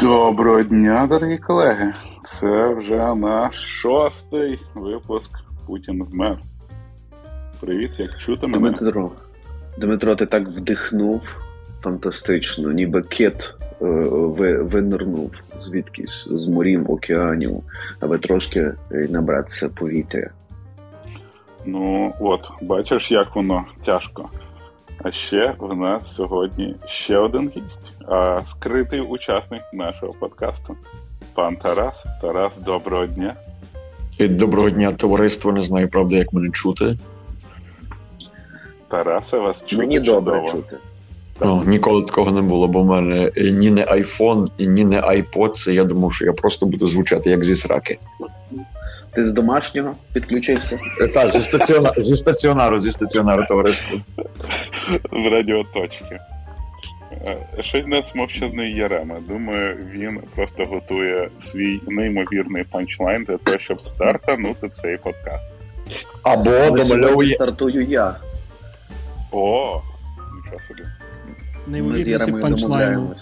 Доброго дня, дорогі колеги. Це вже наш 6-й випуск «Путін вмер». Привіт, як чути мене? Дмитро, ти так вдихнув фантастично, ніби кит винирнув звідкись з морів, океанів, аби трошки набратися повітря. Ну от, бачиш, як воно тяжко. А ще в нас сьогодні ще один гість, скритий учасник нашого подкасту, пан Тарас. Тарас, доброго дня. Доброго дня, товариство. Не знаю, правда, як мене чути. Тараса, вас чути? Мені добре чути. О, ніколи такого не було, бо в мене ні не iPhone, ні не iPod. Я думав, що я просто буду звучати як зі сраки. Ти з домашнього підключився? Так, зі стаціонару, товариство. З радіоточки. Щось у нас мовчазний Ярема. Думаю, він просто готує свій неймовірний панчлайн для того, щоб стартанути цей подкаст. Або домальовує... Стартую я. О, нічого собі. Неймовірності панчлайну.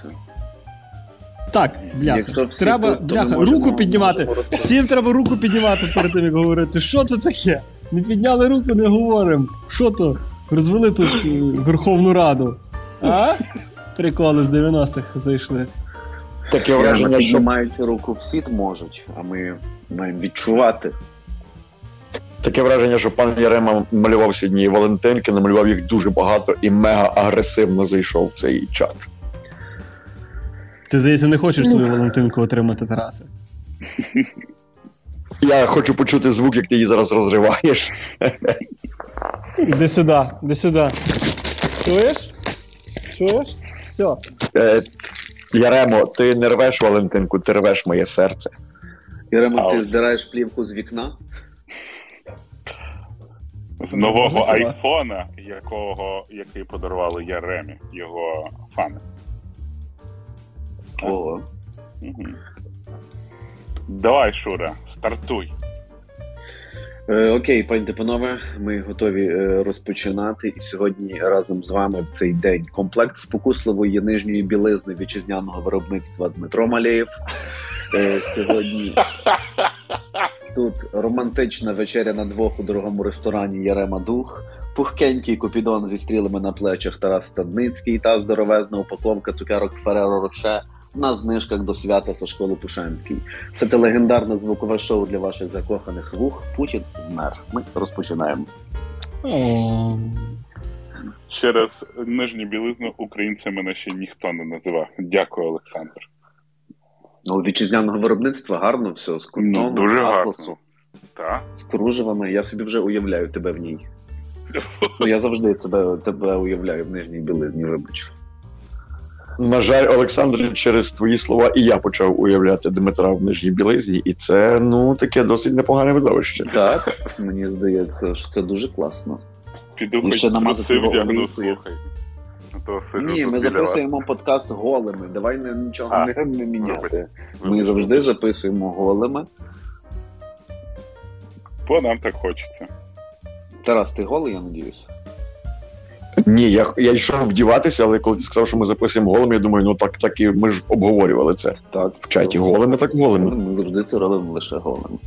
Так, бляха, треба, бляха, руку піднімати. Всім треба руку піднімати перед тим, як говорити. Що це таке? Не підняли руку, не говоримо. Що то? Розвели тут Верховну Раду. А? Приколи з 90-х зайшли. Таке враження, що мають руку всі можуть, а ми маємо відчувати. Таке враження, що пан Ярема малював сьогодні валентинки, намалював їх дуже багато і мега-агресивно зайшов в цей чат. Ти, здається, не хочеш свою валентинку отримати, Тарасе? Я хочу почути звук, як ти її зараз розриваєш. Іди сюди. Чуєш? Все. Яремо, ти не рвеш валентинку, ти рвеш моє серце. Яремо, ти здираєш плівку з вікна? З нового айфона, який подарували Яремі, його фани. О. Угу. Давай, Шура, стартуй. Окей, пані та панове, ми готові розпочинати. І сьогодні разом з вами в цей день комплект спокусливої нижньої білизни вітчизняного виробництва Дмитро Малеєв. Сьогодні тут романтична вечеря на двох у дорогому ресторані Ярема Дух. Пухкенький купідон зі стрілами на плечах Тарас Стадницький та здоровезна упаковка цукерок Ferrero Rocher на знижках до свята Соколи Пушенський. Це те легендарне звукове шоу для ваших закоханих вух «Путін вмер». Ми розпочинаємо. Ще раз, нижню білизну українцями мене ще ніхто не називав. Дякую, Олександр. Ну, вітчизняного виробництва гарно все, з культоном, дуже атласу, гарно. З кружевами. Я собі вже уявляю тебе в ній. Ну, я завжди тебе уявляю в нижній білизні, вибач. На жаль, Олександр, через твої слова і я почав уявляти Дмитра в нижній білизні, і це, ну, таке досить непогане видовище. Так, мені здається, що це дуже класно. Піду хоч труси вдягну, слухай. Ні, ми записуємо подкаст голими, давай нічого не міняти. Ми завжди записуємо голими. Бо нам так хочеться. Тарас, ти голий, я надіюсь? Ні, я йшов вдіватися, але коли ти сказав, що ми записуємо голими, я думаю, ну так і ми ж обговорювали це. Так, в чаті голими, так голими. Ми завжди це робимо лише голими.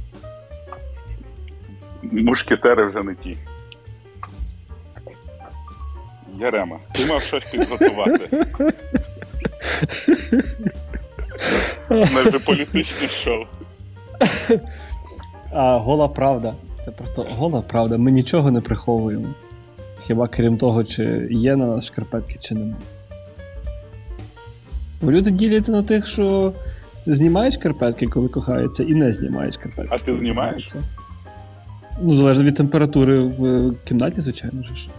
Мушкетери вже не ті. Ярема, ти мав щось підготувати. Майже політичне шоу. Гола правда. Це просто гола правда. Ми нічого не приховуємо. Хіба крім того, чи є на нас шкарпетки, чи нема. Бо люди діляться на тих, що знімають шкарпетки, коли кохаються, і не знімають шкарпетки. А ти знімаєш? Кохаються. Ну, залежно від температури в кімнаті, звичайно ж.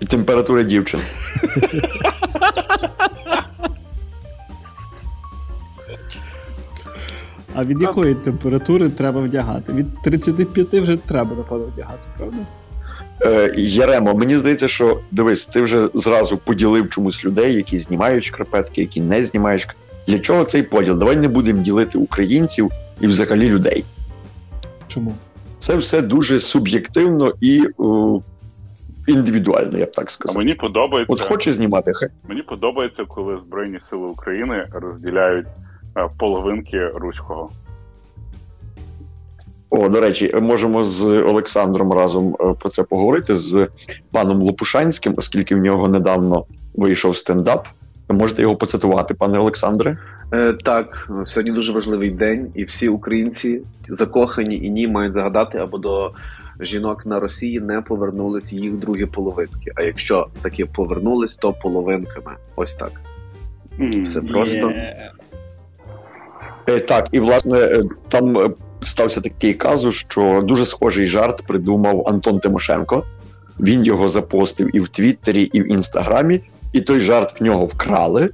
І температури дівчин. А від якої температури треба вдягати? Від 35 вже треба, напевно, вдягати, правда? Яремо, мені здається, що, дивись, ти вже зразу поділив чомусь людей, які знімають шкарпетки, які не знімають шкарпетки. Для чого цей поділ? Давай не будемо ділити українців і взагалі людей. Чому? Це все дуже суб'єктивно і індивідуально, я б так сказав. А мені подобається... От хоче знімати, хай. Мені подобається, коли Збройні Сили України розділяють половинки руського. О, до речі, можемо з Олександром разом про це поговорити, з паном Лопушанським, оскільки в нього недавно вийшов стендап. Можете його поцитувати, пане Олександре? Так, сьогодні дуже важливий день, і всі українці, закохані і ні, мають загадати, або до жінок на Росії не повернулись їх другі половинки. А якщо таки повернулись, то половинками. Ось так. Все просто. Так, і власне, там стався такий казус, що дуже схожий жарт придумав Антон Тимошенко. Він його запостив і в Твіттері, і в Інстаграмі. І той жарт в нього вкрали,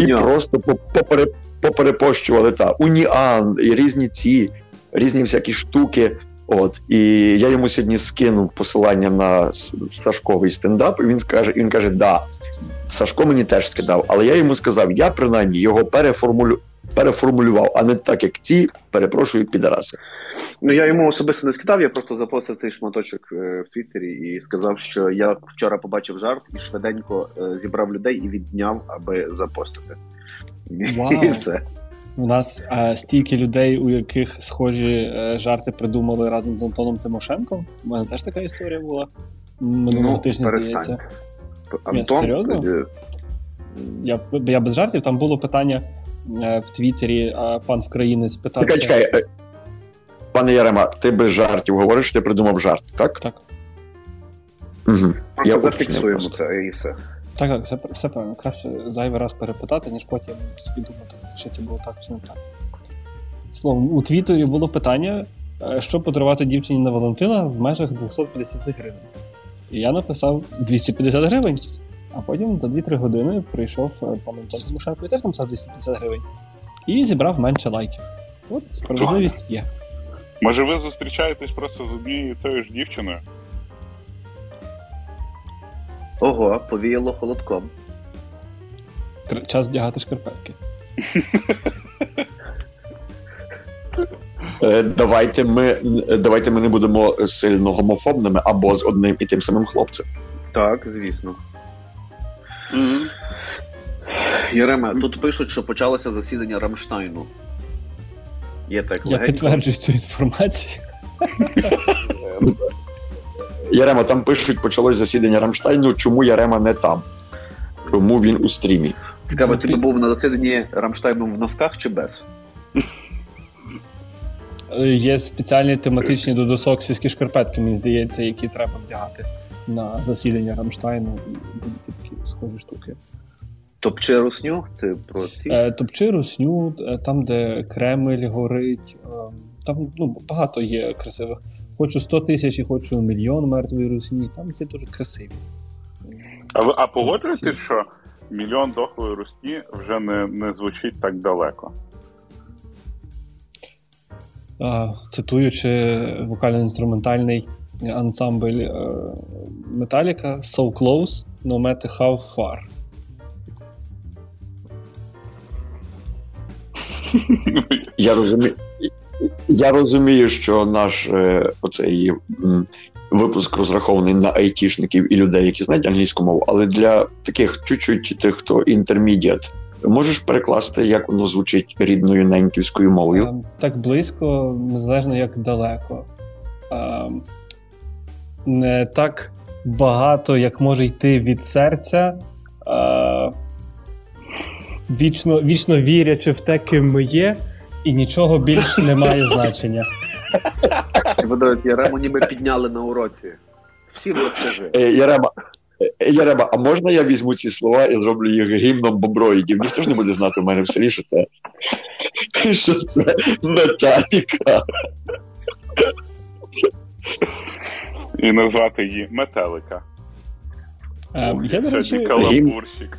і нього просто поперепощували уніан, і різні різні всякі штуки. От. І я йому сьогодні скинув посилання на Сашковий стендап, і він каже, да, Сашко мені теж скидав, але я йому сказав, я принаймні його переформулював, а не так, як ці, перепрошую, підараси. Ну, я йому особисто не скидав, я просто запостив цей шматочок в Твіттері і сказав, що я вчора побачив жарт і швиденько зібрав людей і відзняв, аби запостити. Вау. І все. У нас стільки людей, у яких схожі жарти придумали разом з Антоном Тимошенком. У мене теж така історія була. Минулого тижня, здається. Антон? Серйозно? Тоді... Я без жартів, там було питання в Твіттері, а пан вкраїнець питався... Чекай. Пане Ярема, ти без жартів говориш, що ти придумав жарт, так? Так. Угу. Я зафіксуємо це і все. Так, все правильно. Краще зайвий раз перепитати, ніж потім собі думати, чи це було так, чи не так. Словом, у Твіттері було питання, що подарувати дівчині на Валентина в межах 250 гривень. І я написав 250 гривень. А потім за 2-3 години прийшов пан Антон Тимошенко і теж написав 250 гривень. І зібрав менше лайків. От справедливість є. Може ви зустрічаєтесь просто з однією тою ж дівчиною? Ого, повіяло холодком. Час вдягати шкарпетки. Давайте ми не будемо сильно гомофобними або з одним і тим самим хлопцем. Так, звісно. Mm-hmm. Ярема, тут пишуть, що почалося засідання Рамштайну. Я підтверджую цю інформацію. Ярема, там пишуть, почалось засідання Рамштайну. Чому Ярема не там? Чому він у стрімі? Цікаво, ти був на засіданні Рамштайну в носках чи без? Є спеціальні тематичні до досок сільські шкарпетки, мені здається, які треба вдягати на засідання Рамштайну і такі схожі штуки. Топчи русню? Це про ці? Топчи русню, там, де Кремль горить, там багато є красивих. Хочу 100 000 і хочу 1 мільйон мертвої русні, там є дуже красиві. А погоджуєтесь, що 1 мільйон дохлої русні вже не звучить так далеко? Цитуючи вокально-інструментальний ансамбль Металіка, So Close, No Matter How Far. Я розумію, що наш оцей випуск розрахований на айтішників і людей, які знають англійську мову, але для таких чуть-чуть тих, хто інтермедіат, можеш перекласти, як воно звучить рідною неньківською мовою? Так близько, незалежно як далеко. Не так багато, як може йти від серця, вічно вірячи в те, ким ми є, і нічого більш не має значення. Ярему ніби підняли на уроці. Всім розкажи. Ярема, а можна я візьму ці слова і зроблю їх гімном Боброїдів? Ніхто ж не буде знати в мене в селі, що це Металіка. І назвати її Металіка. Я, до речі, каламбурщик.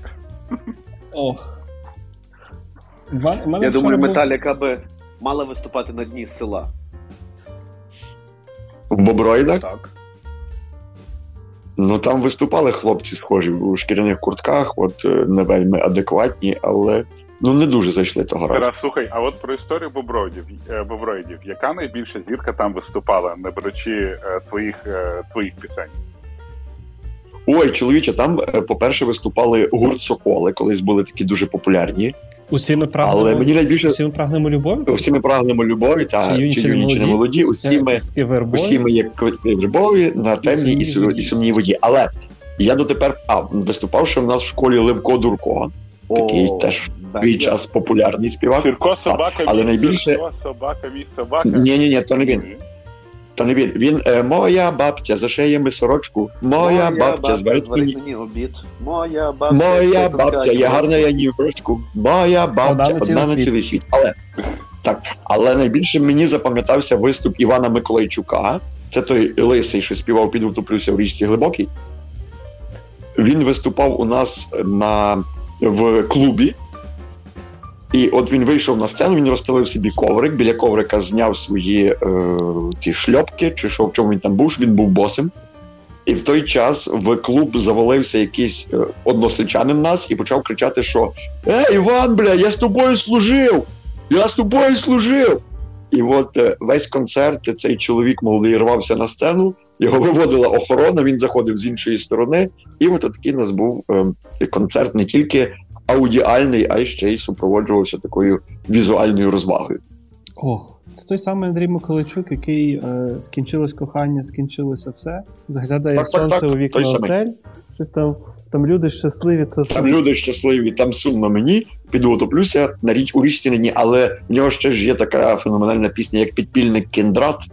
Ох. Я думаю, Металіка би мала виступати на дні села. В Боброїдах? Так. Ну, там виступали хлопці схожі у шкіряних куртках, от не вельми адекватні, але не дуже зайшли того разу. Тарас, слухай, а от про історію Боброїдів. Яка найбільша зірка там виступала, не беручи твоїх пісень? Ой, чоловіче, там, по-перше, виступали гурт «Соколи», колись були такі дуже популярні. Усі ми прагнемо, але мені найбільше... усі ми прагнемо любові? Усі ми прагнемо любові, та, чи юні, чи не молоді. Усі ми є вербові на темній і сумній воді. Але я дотепер виступав, що в нас в школі Левко Дурково. Такий теж свій час популярний співак. Сірко, собака, але найбільше... Сірко, собака, мій собака. Ні, то не він. Та не він. Він моя бабця зашиє ми сорочку. Моя бабця зварить мені обід. Моя бабця я гарна, я ні в ручку. Моя бабця одна на цілий світ. Але найбільше мені запам'ятався виступ Івана Миколайчука. Це той лисий, що співав «Піду втоплюся в річці глибокій». Він виступав у нас в клубі. І от він вийшов на сцену, він розстелив собі коврик, біля коврика зняв свої ті шльопки, чи що, в чому він там був, що він був босим. І в той час в клуб завалився якийсь односельчанин нас і почав кричати, що «Ей, Іван, бля, я з тобою служив! Я з тобою служив!» І от весь концерт цей чоловік молодий рвався на сцену, його виводила охорона, він заходив з іншої сторони. І от такий у нас був концерт не тільки аудіальний, а ще й супроводжувався такою візуальною розвагою. Це той самий Андрій Миколайчук, який скінчилось кохання, скінчилося все, заглядає сонце у вікна осель, щось там люди щасливі. Там люди щасливі, там сумно мені, піду утоплюся у річці нині, але в нього ще ж є така феноменальна пісня, як «Підпільник Кіндрат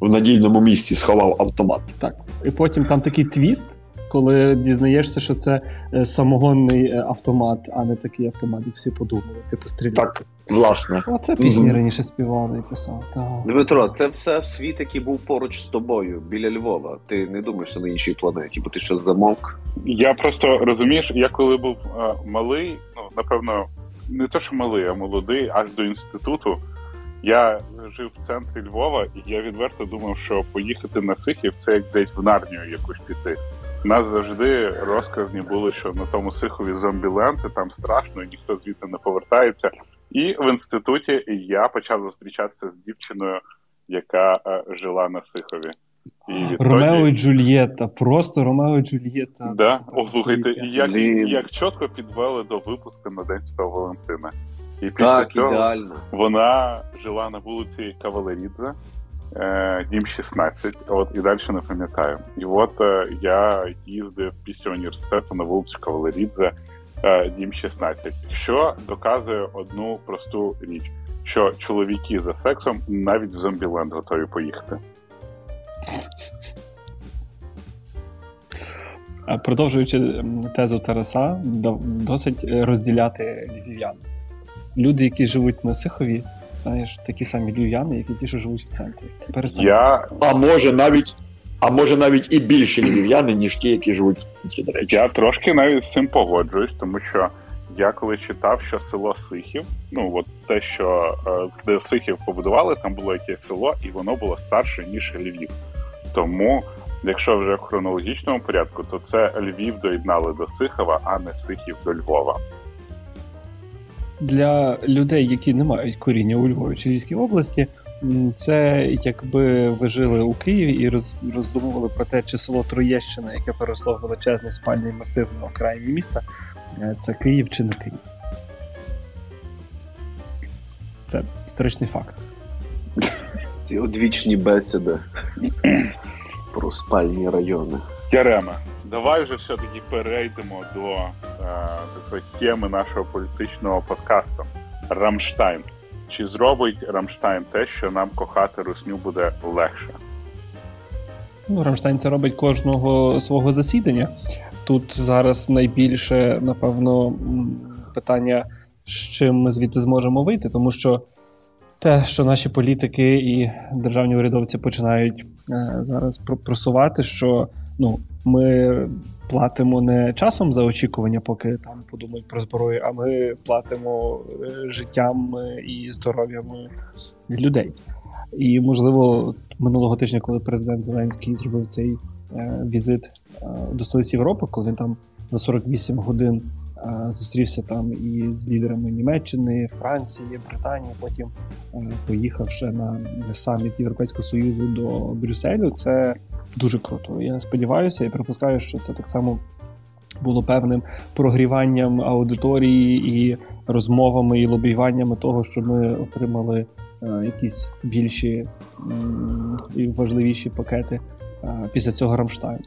в надійному місці сховав автомат». Так, і потім там такий твіст, коли дізнаєшся, що це самогонний автомат, а не такий автомат, як всі подумали, типу стріляти. Так, власне. Оце пісні раніше співали і писав. Так. Дмитро, це все світ, який був поруч з тобою, біля Львова. Ти не думаєш на іншій планеті, бо ти щось замовк. Я просто, розумієш, я коли був малий, напевно, не те, що малий, а молодий, аж до інституту, я жив в центрі Львова, і я відверто думав, що поїхати на Сихів – це як десь в Нарнію якусь піти. У нас завжди розказні були, що на тому Сихові зомбіленти, там страшно, і ніхто звідти не повертається. І в інституті я почав зустрічатися з дівчиною, яка жила на Сихові. Ромео і Джульєта, просто Ромео і Джульєта. Да? Слухайте, як чітко підвели до випуску на День Святого Валентина. І після цього ідеально. Вона жила на вулиці Кавалерідзе, дім 16, і далі не пам'ятаю. І от я їздив після університету на вулицю Кавалерідзе, дім 16, що доказує одну просту річ, що чоловіки за сексом навіть в зомбіленд готові поїхати. Продовжуючи тезу Тараса, досить розділяти львів'ян. Люди, які живуть на Сихові, знаєш, такі самі львів'яни, які ті, що живуть в центрі. А може навіть і більше львів'яни, ніж ті, які живуть в центрі, до речі. Я трошки навіть з цим погоджуюсь, тому що я коли читав, що село Сихів, те, що де Сихів побудували, там було якесь село, і воно було старше, ніж Львів. Тому, якщо вже в хронологічному порядку, то це Львів доєднали до Сихова, а не Сихів до Львова. Для людей, які не мають коріння у Львові чи Львівській області, це якби ви жили у Києві і роздумували про те, чи село Троєщина, яке переросло в величезний спальний масив на окраїні міста, це Київ чи не Київ. Це історичний факт. Ці одвічні бесіди про спальні райони. Ярема, давай вже все-таки перейдемо до теми нашого політичного подкасту. Рамштайн. Чи зробить Рамштайн те, що нам кохати русню буде легше? Рамштайн це робить кожного свого засідання. Тут зараз найбільше, напевно, питання, з чим ми звідти зможемо вийти, тому що те, що наші політики і державні урядовці починають зараз просувати, що ми платимо не часом за очікування, поки там подумають про зброю, а ми платимо життям і здоров'ям людей. І, можливо, минулого тижня, коли президент Зеленський зробив цей візит до столиць Європи, коли він там за 48 годин зустрівся там і з лідерами Німеччини, Франції, Британії, потім поїхавши на саміт Європейського Союзу до Брюсселю, це дуже круто. Я сподіваюся і припускаю, що це так само було певним прогріванням аудиторії і розмовами, і лобіюваннями того, що ми отримали якісь більші і важливіші пакети після цього Рамштайну.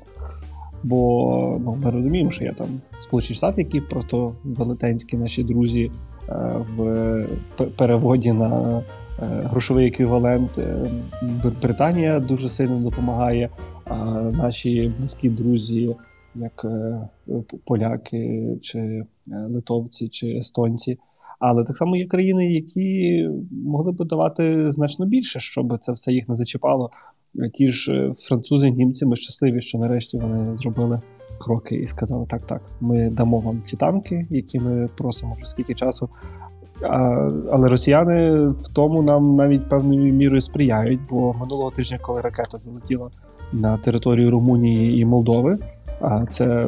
Бо ми розуміємо, що є там Сполучені Штати, які просто велетенські наші друзі в переводі на грошовий еквівалент. Британія дуже сильно допомагає, а наші близькі друзі, як поляки, чи литовці, чи естонці. Але так само є країни, які могли б давати значно більше, щоб це все їх не зачіпало. Ті ж французи, німці, ми щасливі, що нарешті вони зробили кроки і сказали, так, ми дамо вам ці танки, які ми просимо вже скільки часу. Але росіяни в тому нам навіть певною мірою сприяють, бо минулого тижня, коли ракета залетіла на територію Румунії і Молдови, а це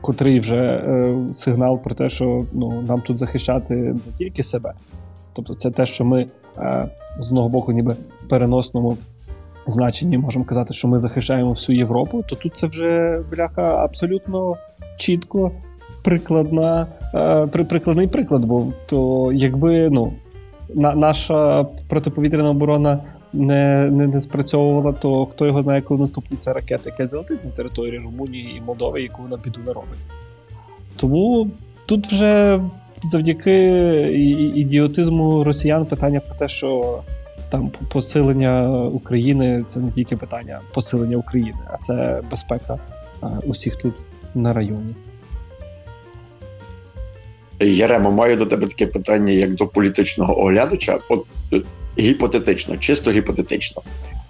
котрий вже сигнал про те, що нам тут захищати не тільки себе. Тобто це те, що ми з одного боку ніби в переносному значенні можемо казати, що ми захищаємо всю Європу, то тут це вже, бляха, абсолютно чітко прикладний приклад був. То якби наша протиповітряна оборона не спрацьовувала, то хто його знає, коли наступні ця ракета, яка залетить на території Румунії і Молдови, яку вона біду наробить. Тому тут вже завдяки ідіотизму росіян питання про те, що там посилення України — це не тільки питання посилення України, а це безпека усіх тут на районі. Яремо, маю до тебе таке питання як до політичного оглядача. От гіпотетично, чисто гіпотетично.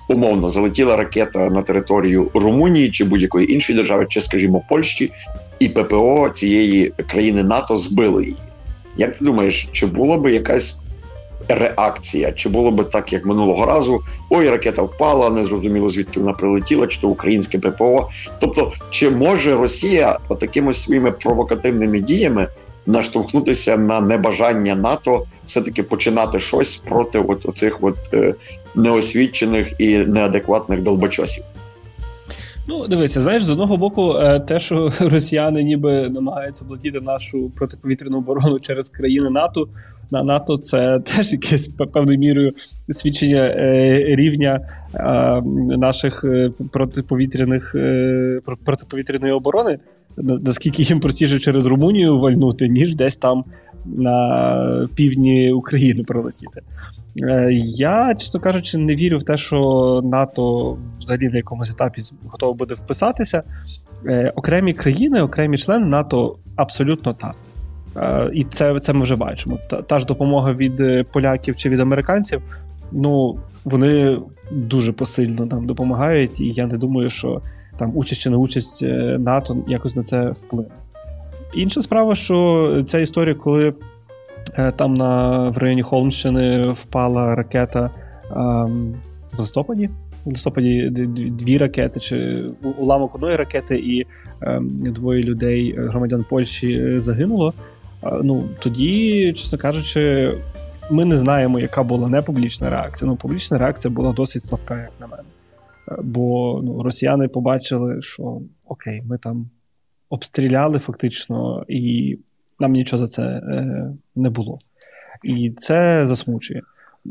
Умовно, залетіла ракета на територію Румунії чи будь-якої іншої держави, чи, скажімо, Польщі, і ППО цієї країни НАТО збили її. Як ти думаєш, чи була би якась реакція? Чи було би так, як минулого разу? Ой, ракета впала, не зрозуміло, звідки вона прилетіла, чи то українське ППО. Тобто, чи може Росія такими своїми провокативними діями наштовхнутися на небажання НАТО все-таки починати щось проти оцих неосвічених і неадекватних долбочосів? Дивися, знаєш, з одного боку, те, що росіяни ніби намагаються владіти нашу протиповітряну оборону через країни НАТО, на НАТО, це теж якесь певною мірою свідчення рівня наших протиповітряної оборони. Наскільки їм простіше через Румунію вальнути, ніж десь там на півдні України пролетіти. Я, чесно кажучи, не вірю в те, що НАТО взагалі на якомусь етапі готово буде вписатися. Окремі країни, окремі члени НАТО абсолютно так. І це ми вже бачимо. Та ж допомога від поляків чи від американців, вони дуже посильно нам допомагають, і я не думаю, що там участь чи не участь НАТО якось на це вплине. Інша справа, що ця історія, коли там в районі Холмщини впала ракета в листопаді дві ракети, чи уламок одної ракети, і двоє людей, громадян Польщі, загинуло. Тоді, чесно кажучи, ми не знаємо, яка була непублічна реакція. Публічна реакція була досить слабка, як на мене. Бо росіяни побачили, що окей, ми там обстріляли фактично, і нам нічого за це не було. І це засмучує.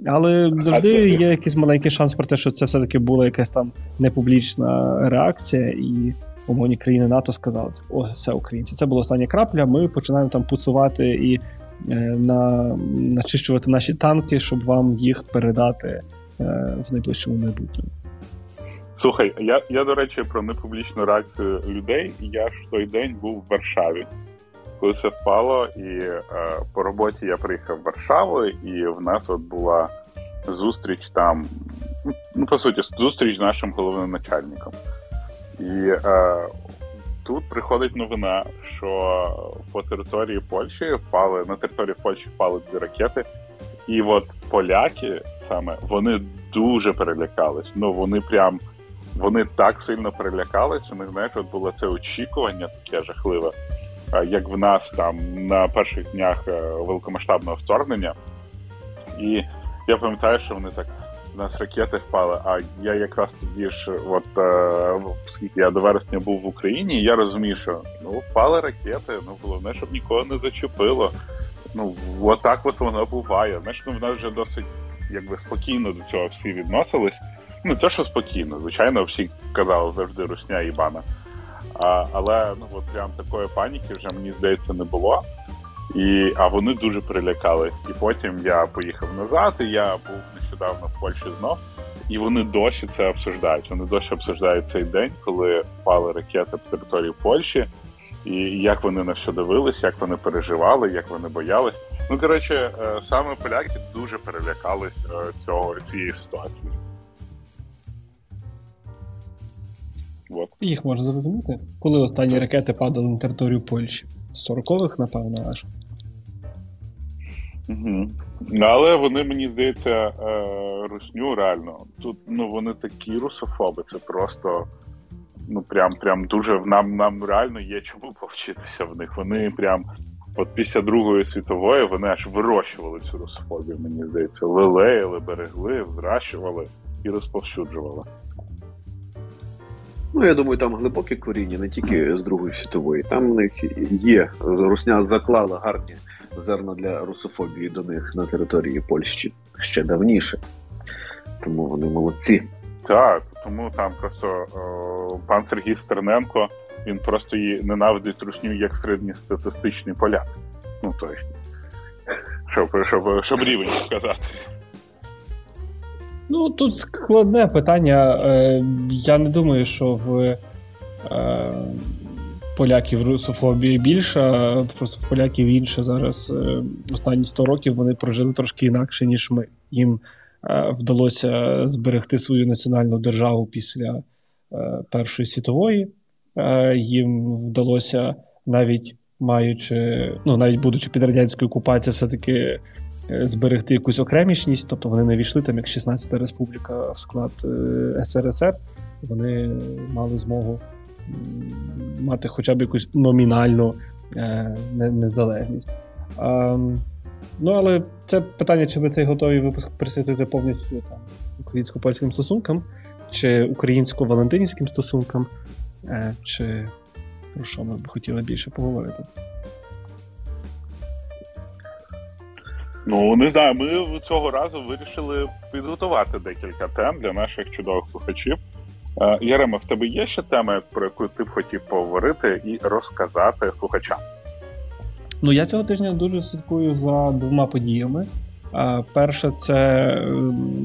Але завжди є якийсь маленький шанс про те, що це все-таки була якась там непублічна реакція, і умовні країни НАТО сказали, це українці. Це була остання крапля, ми починаємо там пуцувати і начищувати наші танки, щоб вам їх передати в найближчому майбутньому. Слухай, я, до речі, про непублічну реакцію людей. Я ж той день був в Варшаві, коли це впало, і по роботі я приїхав в Варшаву, і в нас от була зустріч там, по суті, зустріч з нашим головним начальником. І тут приходить новина, що на території Польщі впали дві ракети, і от поляки саме, вони дуже перелякались, вони так сильно перелякались, у них, знаєш, от було це очікування таке жахливе, як в нас там на перших днях великомасштабного вторгнення. І я пам'ятаю, що вони так нас ракети впали, а я якраз тоді ж, скільки я до вересня був в Україні, я розумію, що впали ракети, головне, щоб нікого не зачепило. Отак воно буває. Знаєш, в нас вже досить спокійно до цього всі відносились. Не те, що спокійно, звичайно, всі казали завжди русня і бана. Але прям такої паніки вже, мені здається, не було. А вони дуже перелякались. І потім я поїхав назад, і я був нещодавно в Польщі знов. І вони досі це обсуждають. Вони досі обсуждають цей день, коли впали ракети по території Польщі. І як вони на все дивились, як вони переживали, як вони боялись. Саме поляки дуже перелякались цієї ситуації. Вот. Їх можна зрозуміти, коли останні ракети падали на територію Польщі? З 40-х, напевно, аж. Угу. Але вони, мені здається, русню реально. Тут, вони такі русофоби, це просто, прям дуже, нам реально є чому повчитися в них. Вони прям, після Другої світової, вони аж вирощували цю русофобію, мені здається. Лелеяли, берегли, взращували і розповсюджували. Я думаю, там глибокі коріння, не тільки з Другої світової. Там в них є, русня заклала гарні зерна для русофобії до них на території Польщі ще давніше. Тому вони молодці. Так, тому там просто пан Сергій Стерненко, він просто її ненавидить русню як середньостатистичний поляк. Щоб рівень сказати. Тут складне питання. Я не думаю, що в поляків русофобії більше, просто в поляків інше зараз. Останні 100 років вони прожили трошки інакше, ніж ми. Їм вдалося зберегти свою національну державу після Першої світової. Їм вдалося, навіть маючи, навіть будучи під радянською окупацією, все-таки зберегти якусь окремішність, тобто вони не війшли там як 16-та республіка в склад СРСР, вони мали змогу мати хоча б якусь номінальну незалежність. Але це питання, чи ви цей готовий випуск присвятити повністю українсько-польським стосункам, чи українсько-валентинівським стосункам, чи про що ми б хотіли більше поговорити. Не знаю, ми цього разу вирішили підготувати декілька тем для наших чудових слухачів. Ярема, в тебе є ще теми, про яку ти б хотів поговорити і розказати слухачам? Я цього тижня дуже слідкую за двома подіями. Перша – це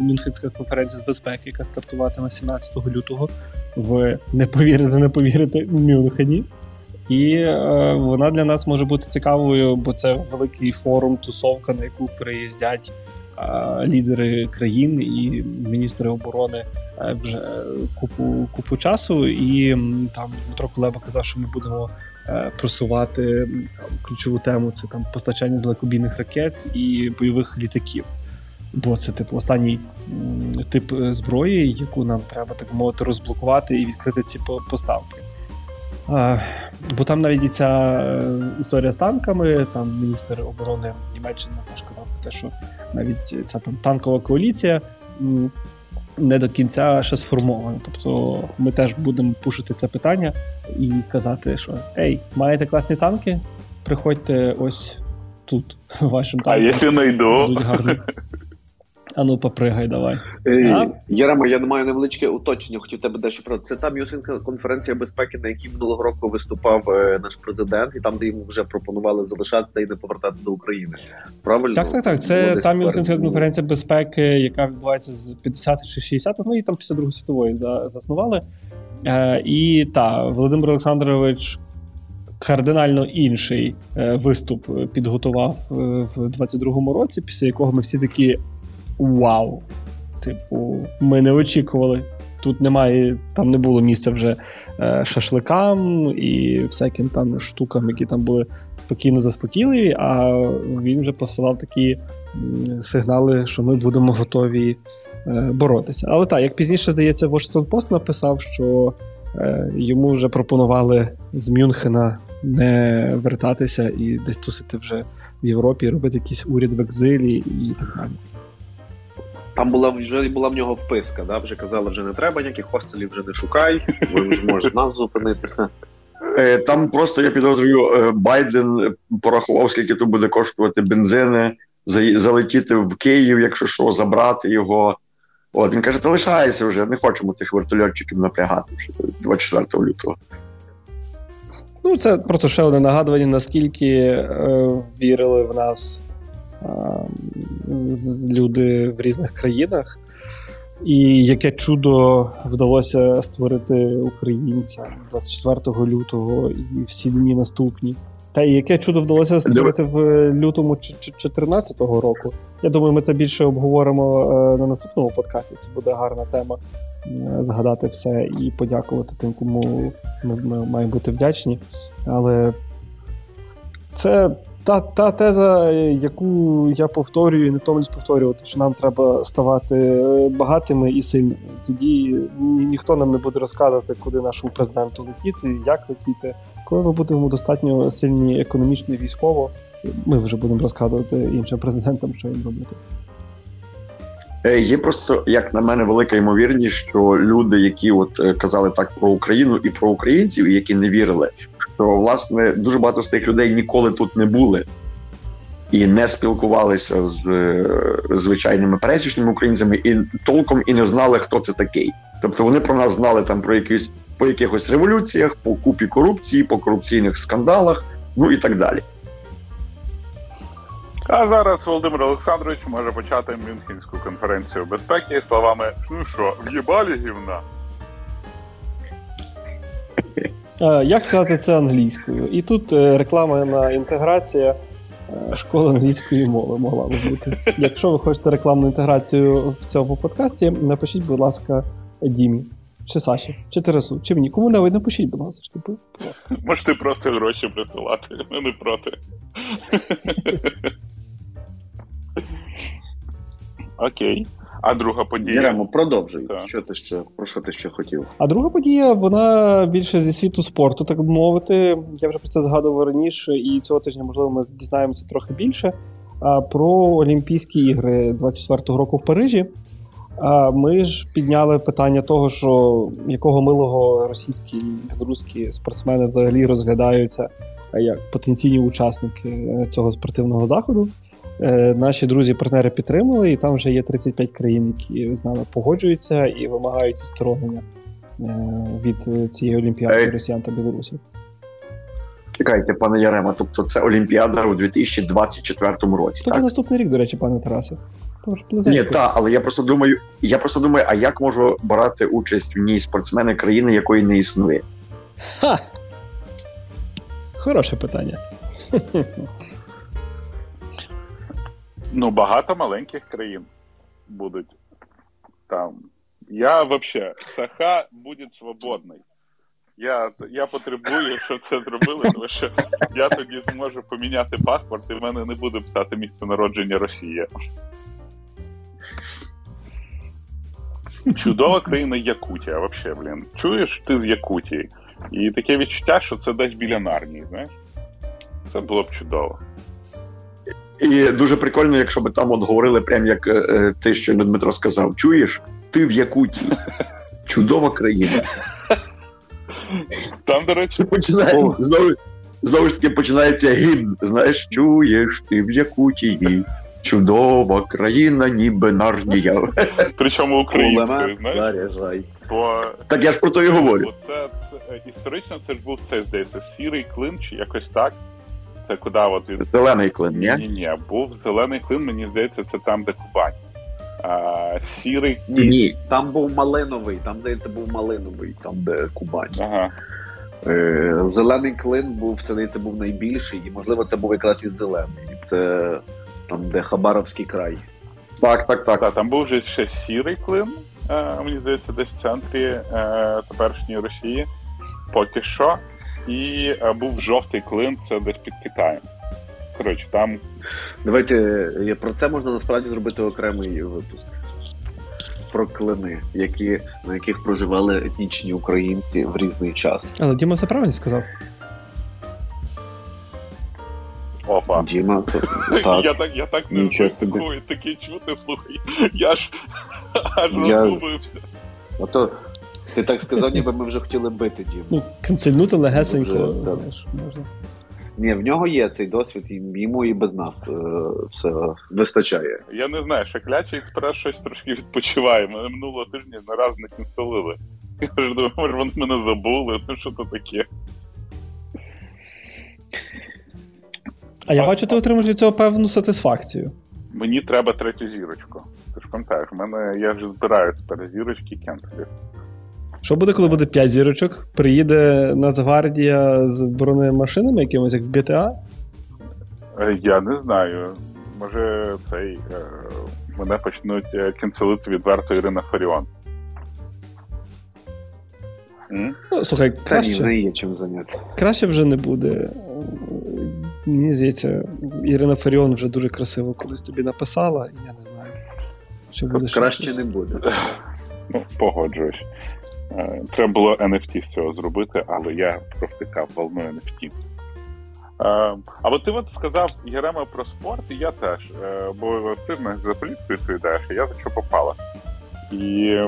Мюнхенська конференція з безпеки, яка стартуватиме 17 лютого в, не повірите, Мюнхені. І вона для нас може бути цікавою, бо це великий форум, тусовка, на яку приїздять лідери країн і міністри оборони вже купу часу. І там Дмитро Кулеба казав, що ми будемо просувати ключову тему – це постачання далекобійних ракет і бойових літаків. Бо це останній тип зброї, яку нам треба, так мовити, розблокувати і відкрити ці поставки. Бо там навіть і ця історія з танками, там міністр оборони Німеччини теж казав про те, що навіть ця танкова коаліція не до кінця ще сформована. Тобто ми теж будемо пушити це питання і казати, що маєте класні танки? Приходьте ось тут, вашим танком. А якщо найду? Ану, попригай, давай. Яремо, я маю невеличке уточнення, хотів тебе дещо про це. Та Мюнхенська конференція безпеки, на якій минулого року виступав наш президент, і там, де йому вже пропонували залишатися і не повертатися до України. Правильно? Так. Це та Мюнхенська конференція безпеки, яка відбувається з 50-х чи 60-х, і там після Другої світової заснували. І Володимир Олександрович кардинально інший виступ підготував в 22-му році, після якого ми всі такі вау! Ми не очікували. Тут немає, там не було місця вже шашликам і всяким там штукам, які там були спокійно-заспокійливі, а він вже посилав такі сигнали, що ми будемо готові боротися. Але як пізніше, здається, Washington Post написав, що йому вже пропонували з Мюнхена не вертатися і десь тусити вже в Європі, робити якийсь уряд в екзилі і так далі. Там була в нього вписка, да? Вже казали, вже не треба, ніяких хостелів вже не шукай, ви ж можете нас зупинитися. Там просто, я підозрюю, Байден порахував, скільки тут буде коштувати бензини, залетіти в Київ, якщо що, забрати його. От, він каже, та лишається вже, не хочемо тих вертольотчиків напрягати вже 24 лютого. Ну, це просто ще одне нагадування, наскільки вірили в нас люди в різних країнах, і яке чудо вдалося створити українцям 24 лютого і всі дні наступні. Та і яке чудо вдалося створити в лютому 2014 року. Я думаю, ми це більше обговоримо на наступному подкасті. Це буде гарна тема. Згадати все і подякувати тим, кому ми маємо бути вдячні. Але це та теза, яку я повторюю і не втомлюсь повторювати, що нам треба ставати багатими і сильними. Тоді ніхто нам не буде розказувати, куди нашому президенту летіти, як летіти. Коли ми будемо достатньо сильні економічно і військово, ми вже будемо розказувати іншим президентам, що їм робити. Є просто, як на мене, велика ймовірність, що люди, які от казали так про Україну і про українців, і які не вірили, що, власне, дуже багато з тих людей ніколи тут не були і не спілкувалися з звичайними пересічними українцями і толком і не знали, хто це такий. Тобто вони про нас знали там про якісь, по якихось революціях, по купі корупції, по корупційних скандалах, ну і так далі. А зараз Володимир Олександрович може почати Мюнхенську конференцію безпеки словами «Ну що, в'єбалі гівна?» Як сказати це англійською? І тут рекламна інтеграція школи англійської мови могла б бути. Якщо ви хочете рекламну інтеграцію в цьому подкасті, напишіть, будь ласка, Дімі. Чи Саші, чи Тарасу, чи мені. Кому навіть напишіть, будь ласка. Можете просто гроші присилати, ми не проти. Окей. А друга подія? Яремо, продовжуй. Про що ти ще хотів? А друга подія, вона більше зі світу спорту, так би мовити. Я вже про це згадував раніше, і цього тижня, можливо, ми дізнаємося трохи більше. Про Олімпійські ігри 24-го року в Парижі. Ми ж підняли питання того, що якого милого російські і білоруські спортсмени взагалі розглядаються як потенційні учасники цього спортивного заходу. Наші друзі-партнери підтримали, і там вже є 35 країн, які з нами погоджуються і вимагають відсторонення від цієї олімпіади росіян та білорусів. Чекайте, пане Ярема, тобто це олімпіада у 2024 році, тобто так? Наступний рік, до речі, пане Тарасе. Ні, так, але я просто думаю, а як можу брати участь в ній спортсмени країни, якої не існує? Ха! Хороше питання. Ну, багато маленьких країн будуть там. Я вообще, Саха буде свободний. Я потребую, щоб це зробили, тому що я тоді зможу поміняти паспорт, і в мене не буде писати місце народження Росія. Чудова країна Якутія, вообще, блін. Чуєш, ти з Якутії. І таке відчуття, що це десь біля Нарнії, знаєш? Це було б чудово. І дуже прикольно, якщо б там от говорили, прям як ти, що Дмитро сказав. Чуєш? Ти в Якутії. Чудова країна. Там, до речі, починаємо знову ж таки починається гімн. Знаєш, чуєш, ти в Якутії. Чудова країна, ніби Нарнія. Причому українською, знаєш? Бо... Так я ж про то і говорю. Це історично це ж був цей, здається, сірий клин чи якось так. Це куди от він... Зелений клин, ні? Ні, був зелений клин, мені здається, це там, де Кубань. Сірий... Ні, там був малиновий, там, де це був малиновий, там, де Кубань. Ага. Зелений клин був, це був найбільший, і, можливо, це був якраз і зелений. Це... Там, де Хабаровський край. Так. Та, там був вже ще сірий клин, мені здається, десь в центрі теперішньої Росії, поки що. І був жовтий клин, це десь під Китаєм. Коротше, там... Давайте, про це можна насправді зробити окремий випуск. Про клини, на яких проживали етнічні українці в різний час. Але Діма все правильно сказав. Опа. Діма, це... так. Я так не звикую, таке чути, слухай. Я ж розгубився. Ото ти так сказав, ніби ми вже хотіли бити Діму. Ну, канцельнути легесенько. Вже, можна. Ні, в нього є цей досвід, і йому і без нас все вистачає. Я не знаю, Шаклячий експрес щось трошки відпочиває. Мене минулого тижня на раз не інсталили. Я кажу, думаю, вони мене забули, ну що то таке. А я бачу, ти отримуєш від цього певну сатисфакцію. Мені треба 3 зірочку. Ти ж пам'ятаєш, я вже збираю тепер зірочки кентелів. Що буде, коли буде 5 зірочок? Приїде Нацгвардія з бронемашинами якимось, як в GTA? Я не знаю. Може, мене почнуть кінцелити відверто Ірина Фаріон. Ну, слухай, краще вже не буде. Мені здається, Ірина Фаріон вже дуже красиво колись тобі написала, і я не знаю, чи буде щось. Краще не буде. Ну, погоджуюсь. Треба було NFT з цього зробити, але я провтикав волну NFT. А от ти сказав, Ярема, про спорт, і я теж. Бо ти за поліцію відповідаєш, а я за що попала. І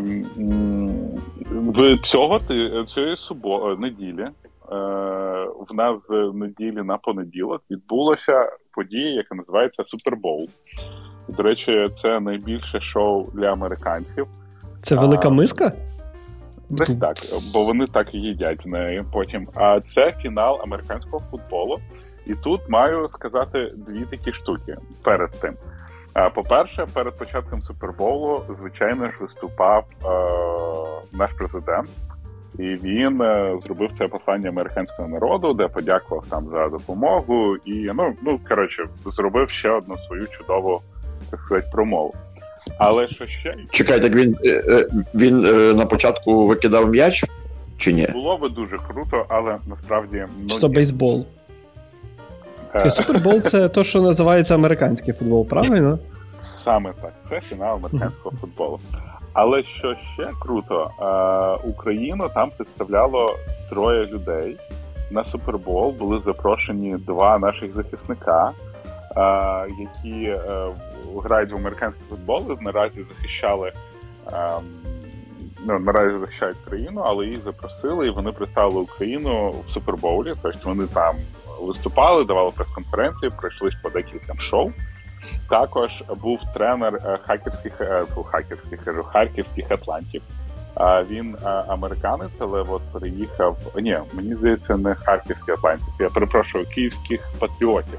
цієї неділі, в нас з неділі на понеділок відбулася подія, яка називається Super Bowl. До речі, це найбільше шоу для американців. Це велика миска? Десь так, бо вони так і їдять нею потім. А це фінал американського футболу. І тут маю сказати 2 такі штуки перед тим. По-перше, перед початком Суперболу, звичайно ж, виступав наш президент. І він зробив це послання американського народу, де подякував там за допомогу. І, зробив ще одну свою чудову, так сказати, промову. Але що ще... Чекай, так він на початку викидав м'яч, чи ні? Було би дуже круто, але насправді... Чи то бейсбол? Супербол – це те, що називається американський футбол, правильно? Саме так, це фінал американського футболу. Але що ще круто, Україну там представляло 3 людей. На Супербол були запрошені 2 наших захисника, які грають в американський футбол і наразі захищають країну, але їх запросили, і вони представили Україну в Супербоулі. Тобто вони там виступали, давали прес-конференції, пройшли по декілька шоу. Також був тренер харківських атлантів. Він американець, але переїхав... Ні, мені здається, не харківських атлантів. Я перепрошую, київських патріотів.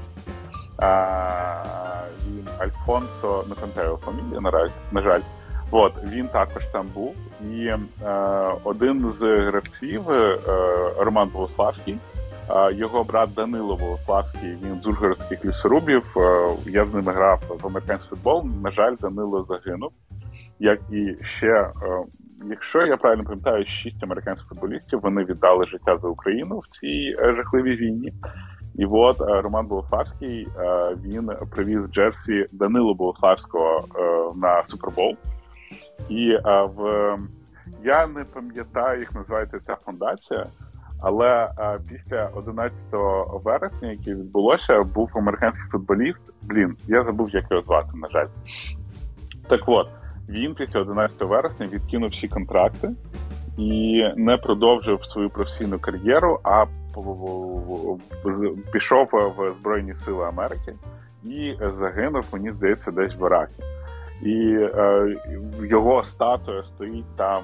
Він Альфонсо, не пам'ятаю фамілію, на жаль. От, він також там був. І один з гравців, Роман Волославський, його брат Данило Волославський, він з Ужгородських лісорубів. Я з ними грав в американський футбол. На жаль, Данило загинув. Як і ще, якщо я правильно пам'ятаю, 6 американських футболістів, вони віддали життя за Україну в цій жахливій війні. І от Роман Волославський, він привіз джерсі Данилу Волославського на Супербол. І я не пам'ятаю, як називається ця фундація, але після 11 вересня, яке відбулося, був американський футболіст. Я забув, як його звати, на жаль. Так от, він після 11 вересня відкинув всі контракти і не продовжив свою професійну кар'єру, а пішов в Збройні Сили Америки і загинув, мені здається, десь в Іракі. І його статуя стоїть там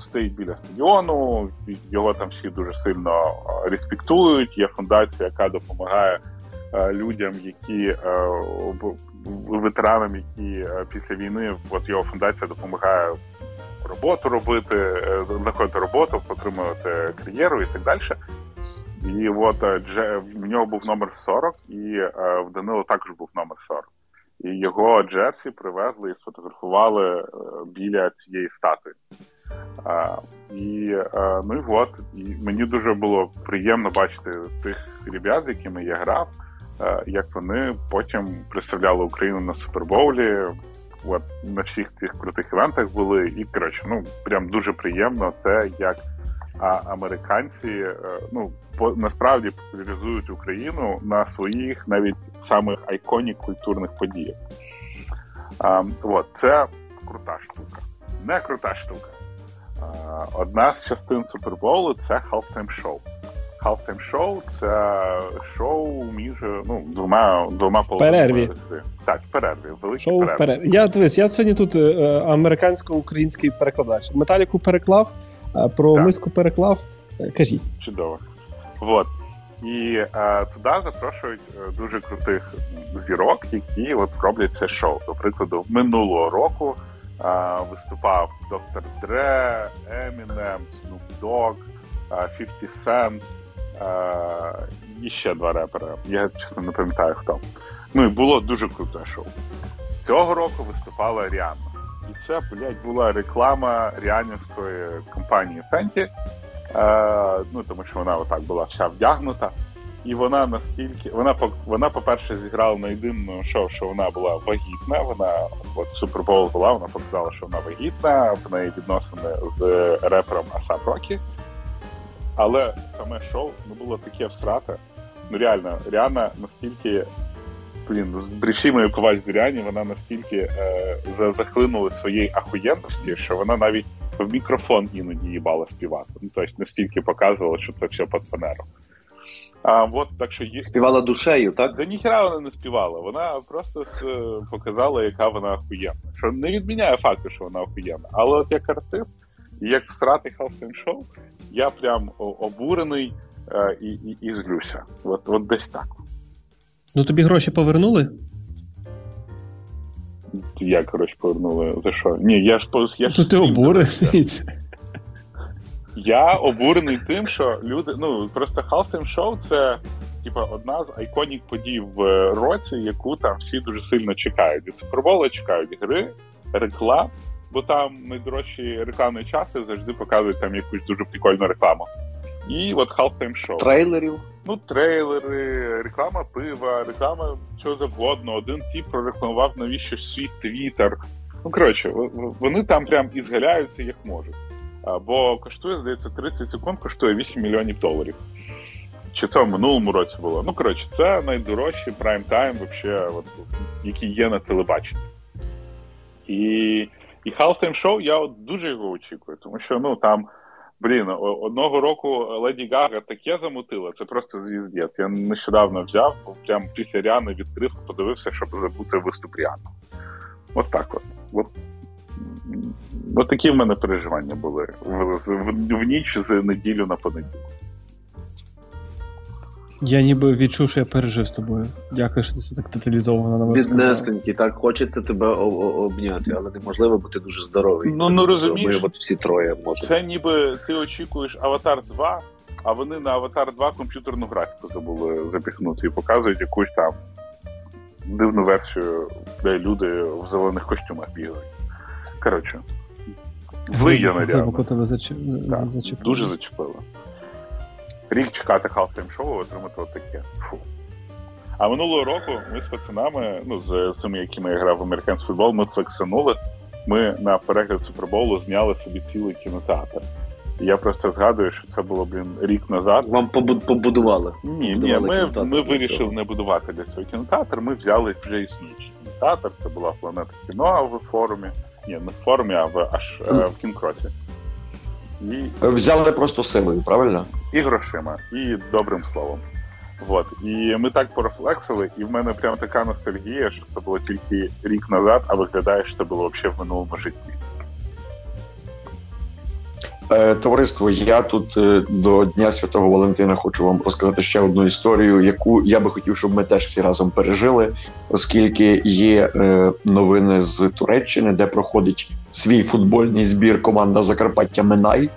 стоїть біля стадіону, його там всі дуже сильно респектують. Є фундація, яка допомагає людям, ветеранам, які після війни, от його фундація допомагає знаходити роботу, отримувати кар'єру і так далі. І в нього був номер 40, і в Данило також був номер 40. І його джерсі привезли і сфотографували біля цієї статуї. І мені дуже було приємно бачити тих ребят, з якими я грав, як вони потім представляли Україну на Супербоулі. На всіх цих крутих івентах були, і, прям дуже приємно те, як А американці, насправді популяризують Україну на своїх навіть самих айконік культурних подіях. Це крута штука. Не крута штука. Одна з частин Суперболу – це халфтайм-шоу. Халфтайм-шоу – це шоу між двома половинами. Так, в перерві. Я сьогодні тут американсько-український перекладач. Металіку переклав, про так. Миску переклав. Кажіть. Чудово. І туди запрошують дуже крутих зірок, які роблять це шоу. До прикладу, минулого року виступав Доктор Дре, Емінем, Снуп Дог, 50 Cent і ще два репера. Я, чесно, не пам'ятаю, хто. І було дуже круте шоу. Цього року виступала Ріанна. І це, була реклама ріанівської компанії Фенті. Тому що вона отак була вся вдягнута. І вона настільки... Вона, по-перше, зіграла на єдиному шоу, що вона була вагітна. Вона Супербол була, вона показала, що вона вагітна. В неї відносини з репером Асап Рокі. Але саме шоу було таке всрате. Реально, Ріана настільки... при всій моїй повазі, вона настільки захлинула своєї ахуєнності, що вона навіть в мікрофон іноді їбала співати. Тобто настільки показувала, що це все під фанером. Співала душею, так? Да ніхера вона не співала. Вона просто показала, яка вона ахуєнна. Що не відміняє факту, що вона ахуєнна. Але от як артист, як всрати халфтайм-шоу, я прям обурений і злюся. От десь так. Тобі гроші повернули? Як гроші повернули? За що? Ні, я ж ти обурений. Я обурений тим, що люди... просто халфтайм-шоу – це одна з айконік подій в році, яку там всі дуже сильно чекають. Від Супербола чекають гри, реклам, бо там найдорожчі рекламні часи завжди показують там якусь дуже прикольну рекламу. І халфтайм-шоу. Трейлерів. Трейлери, реклама пива, реклама чого завгодно. Один тіп прорекламував навіщо свій Твіттер. Вони там прям ізгаляються як можуть. Бо коштує, здається, 30 секунд коштує $8 мільйонів. Чи це в минулому році було? Це найдорожчий прайм-тайм, вообще, який є на телебаченні. І халфтайм-шоу, я дуже його очікую, тому що, там одного року Леді Гага таке замутила, це просто звіздєць. Я нещодавно взяв, прям після Ріани відкрив, подивився, щоб забути виступ Ріани. Так. Такі в мене переживання були в ніч з неділю на понеділок. Я ніби відчув, що я пережив з тобою. Дякую, що ти це так деталізовано на мене сказав. Біднесенький, так хочете тебе обняти, але неможливо, бо ти дуже здоровий. Розумієш, ми всі троє можемо. Це ніби ти очікуєш Аватар 2, а вони на Аватар 2 комп'ютерну графіку забули запіхнути і показують якусь там дивну версію, де люди в зелених костюмах бігають. Я нарядно. Тебе зачепило. Дуже зачепило. Рік чекати халфтайм-шоу і отримати таке. Фу. А минулого року ми з пацанами, з тими, якими я грав в американський футбол, ми флексанули. Ми на перегляд Суперболу зняли собі цілий кінотеатр. Я просто згадую, що це було, рік назад. Вам побудували? Ні, ми вирішили не будувати для цього кінотеатр. Ми взяли вже існуючий кінотеатр. Це була Планета кіно в форумі. Ні, не в форумі, а в Кінкроці. Взяли просто силою, правильно? І грошима, і добрим словом. І ми так порофлексили, і в мене прям така ностальгія, що це було тільки рік назад, а виглядає, що це було взагалі в минулому житті. Товариство, я тут до Дня Святого Валентина хочу вам розказати ще одну історію, яку я би хотів, щоб ми теж всі разом пережили, оскільки є новини з Туреччини, де проходить свій футбольний збір команда Закарпаття «Мінай».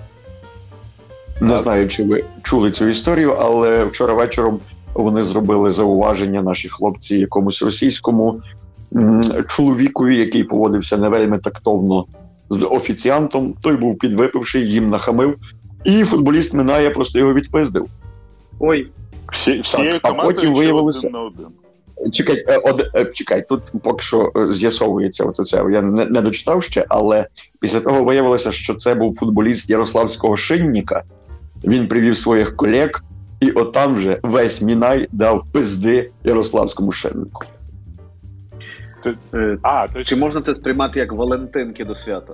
Не знаю, чи ви чули цю історію, але вчора вечором вони зробили зауваження, наші хлопці, якомусь російському чоловікові, який поводився не вельми тактовно з офіціантом, той був підвипивший, їм нахамив, і футболіст Міная просто його відпиздив. Ой. Так, а потім виявилося... Чекай, тут поки що з'ясовується, я не дочитав ще, але після того виявилося, що це був футболіст Ярославського Шинника, Він привів своїх колег, і отам вже весь Мінай дав пизди Ярославському Шиннику. Чи можна це сприймати як Валентинки до свята?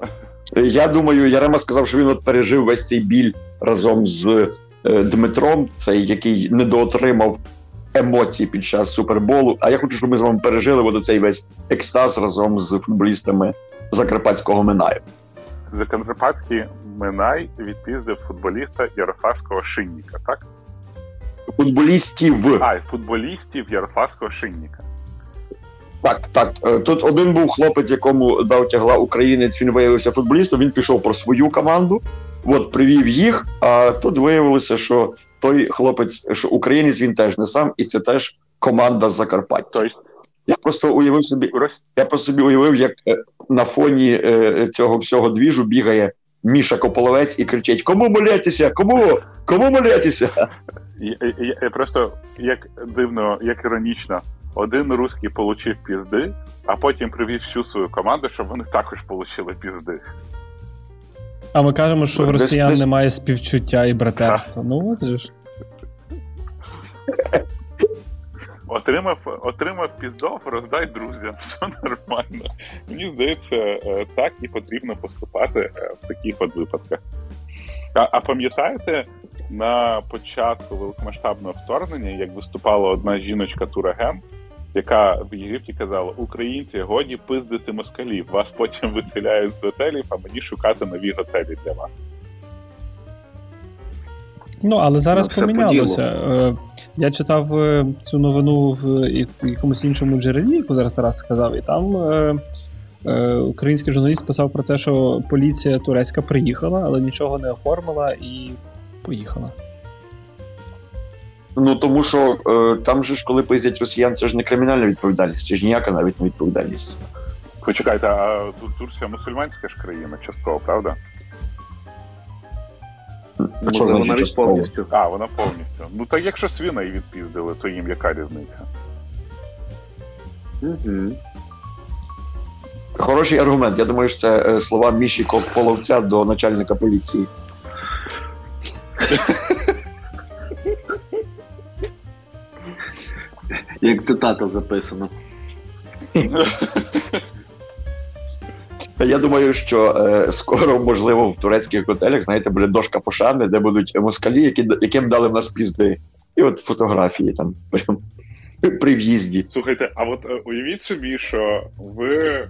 Я думаю, Ярема сказав, що він от пережив весь цей біль разом з Дмитром, цей, який недоотримав емоції під час Super Bowl. А я хочу, щоб ми з вами пережили от цей весь екстаз разом з футболістами закарпатського Минаю. Закарпатський Минай відпіздив футболіста Ярославського Шинника, так? Футболістів Ярославського Шинника. Так. Тут один був хлопець, якому дав тягла українець, він виявився футболістом, він пішов про свою команду, от привів їх, а тут виявилося, що той хлопець, що українець, він теж не сам, і це теж команда з Закарпаття. Тобто? Я по собі уявив, як на фоні цього всього двіжу бігає Міша Кополовець і кричить: «Кому молитися? Кому молитися?» Я просто, як дивно, як іронічно. Один русський получив пізди, а потім привів всю свою команду, щоб вони також получили пізди. А ми кажемо, що в росіян немає співчуття і братерства. Ну, от же ж. Отримав піздов, роздай друзям. Все нормально. Мені здається, так і потрібно поступати в таких от випадках. А пам'ятаєте, на початку великомасштабного вторгнення, як виступала одна жіночка-турагент, яка в Єгипті казала: «Українці, годі пиздити москалів, вас потім виселяють з готелів, а мені шукати нові готелі для вас». Ну, але зараз помінялося. Я читав цю новину в якомусь іншому джерелі, яку зараз Тарас сказав, і там український журналіст писав про те, що поліція турецька приїхала, але нічого не оформила і поїхала. Ну, тому що там же ж, коли пиздять росіян, це ж не кримінальна відповідальність, це ж ніяка навіть не відповідальність. Почекайте, а Турція мусульманська ж країна частково, правда? Вона повністю. Ну, так якщо свина її відпіздили, то їм яка різниця? Угу. Хороший аргумент. Я думаю, що це слова Міші Кополовця до начальника поліції. Як цитата записана. Я думаю, що скоро, можливо, в турецьких готелях, знаєте, буде дошка пошани, де будуть москалі, яким дали в нас пізди. І от фотографії там при в'їзді. Слухайте, а от уявіть собі, що ви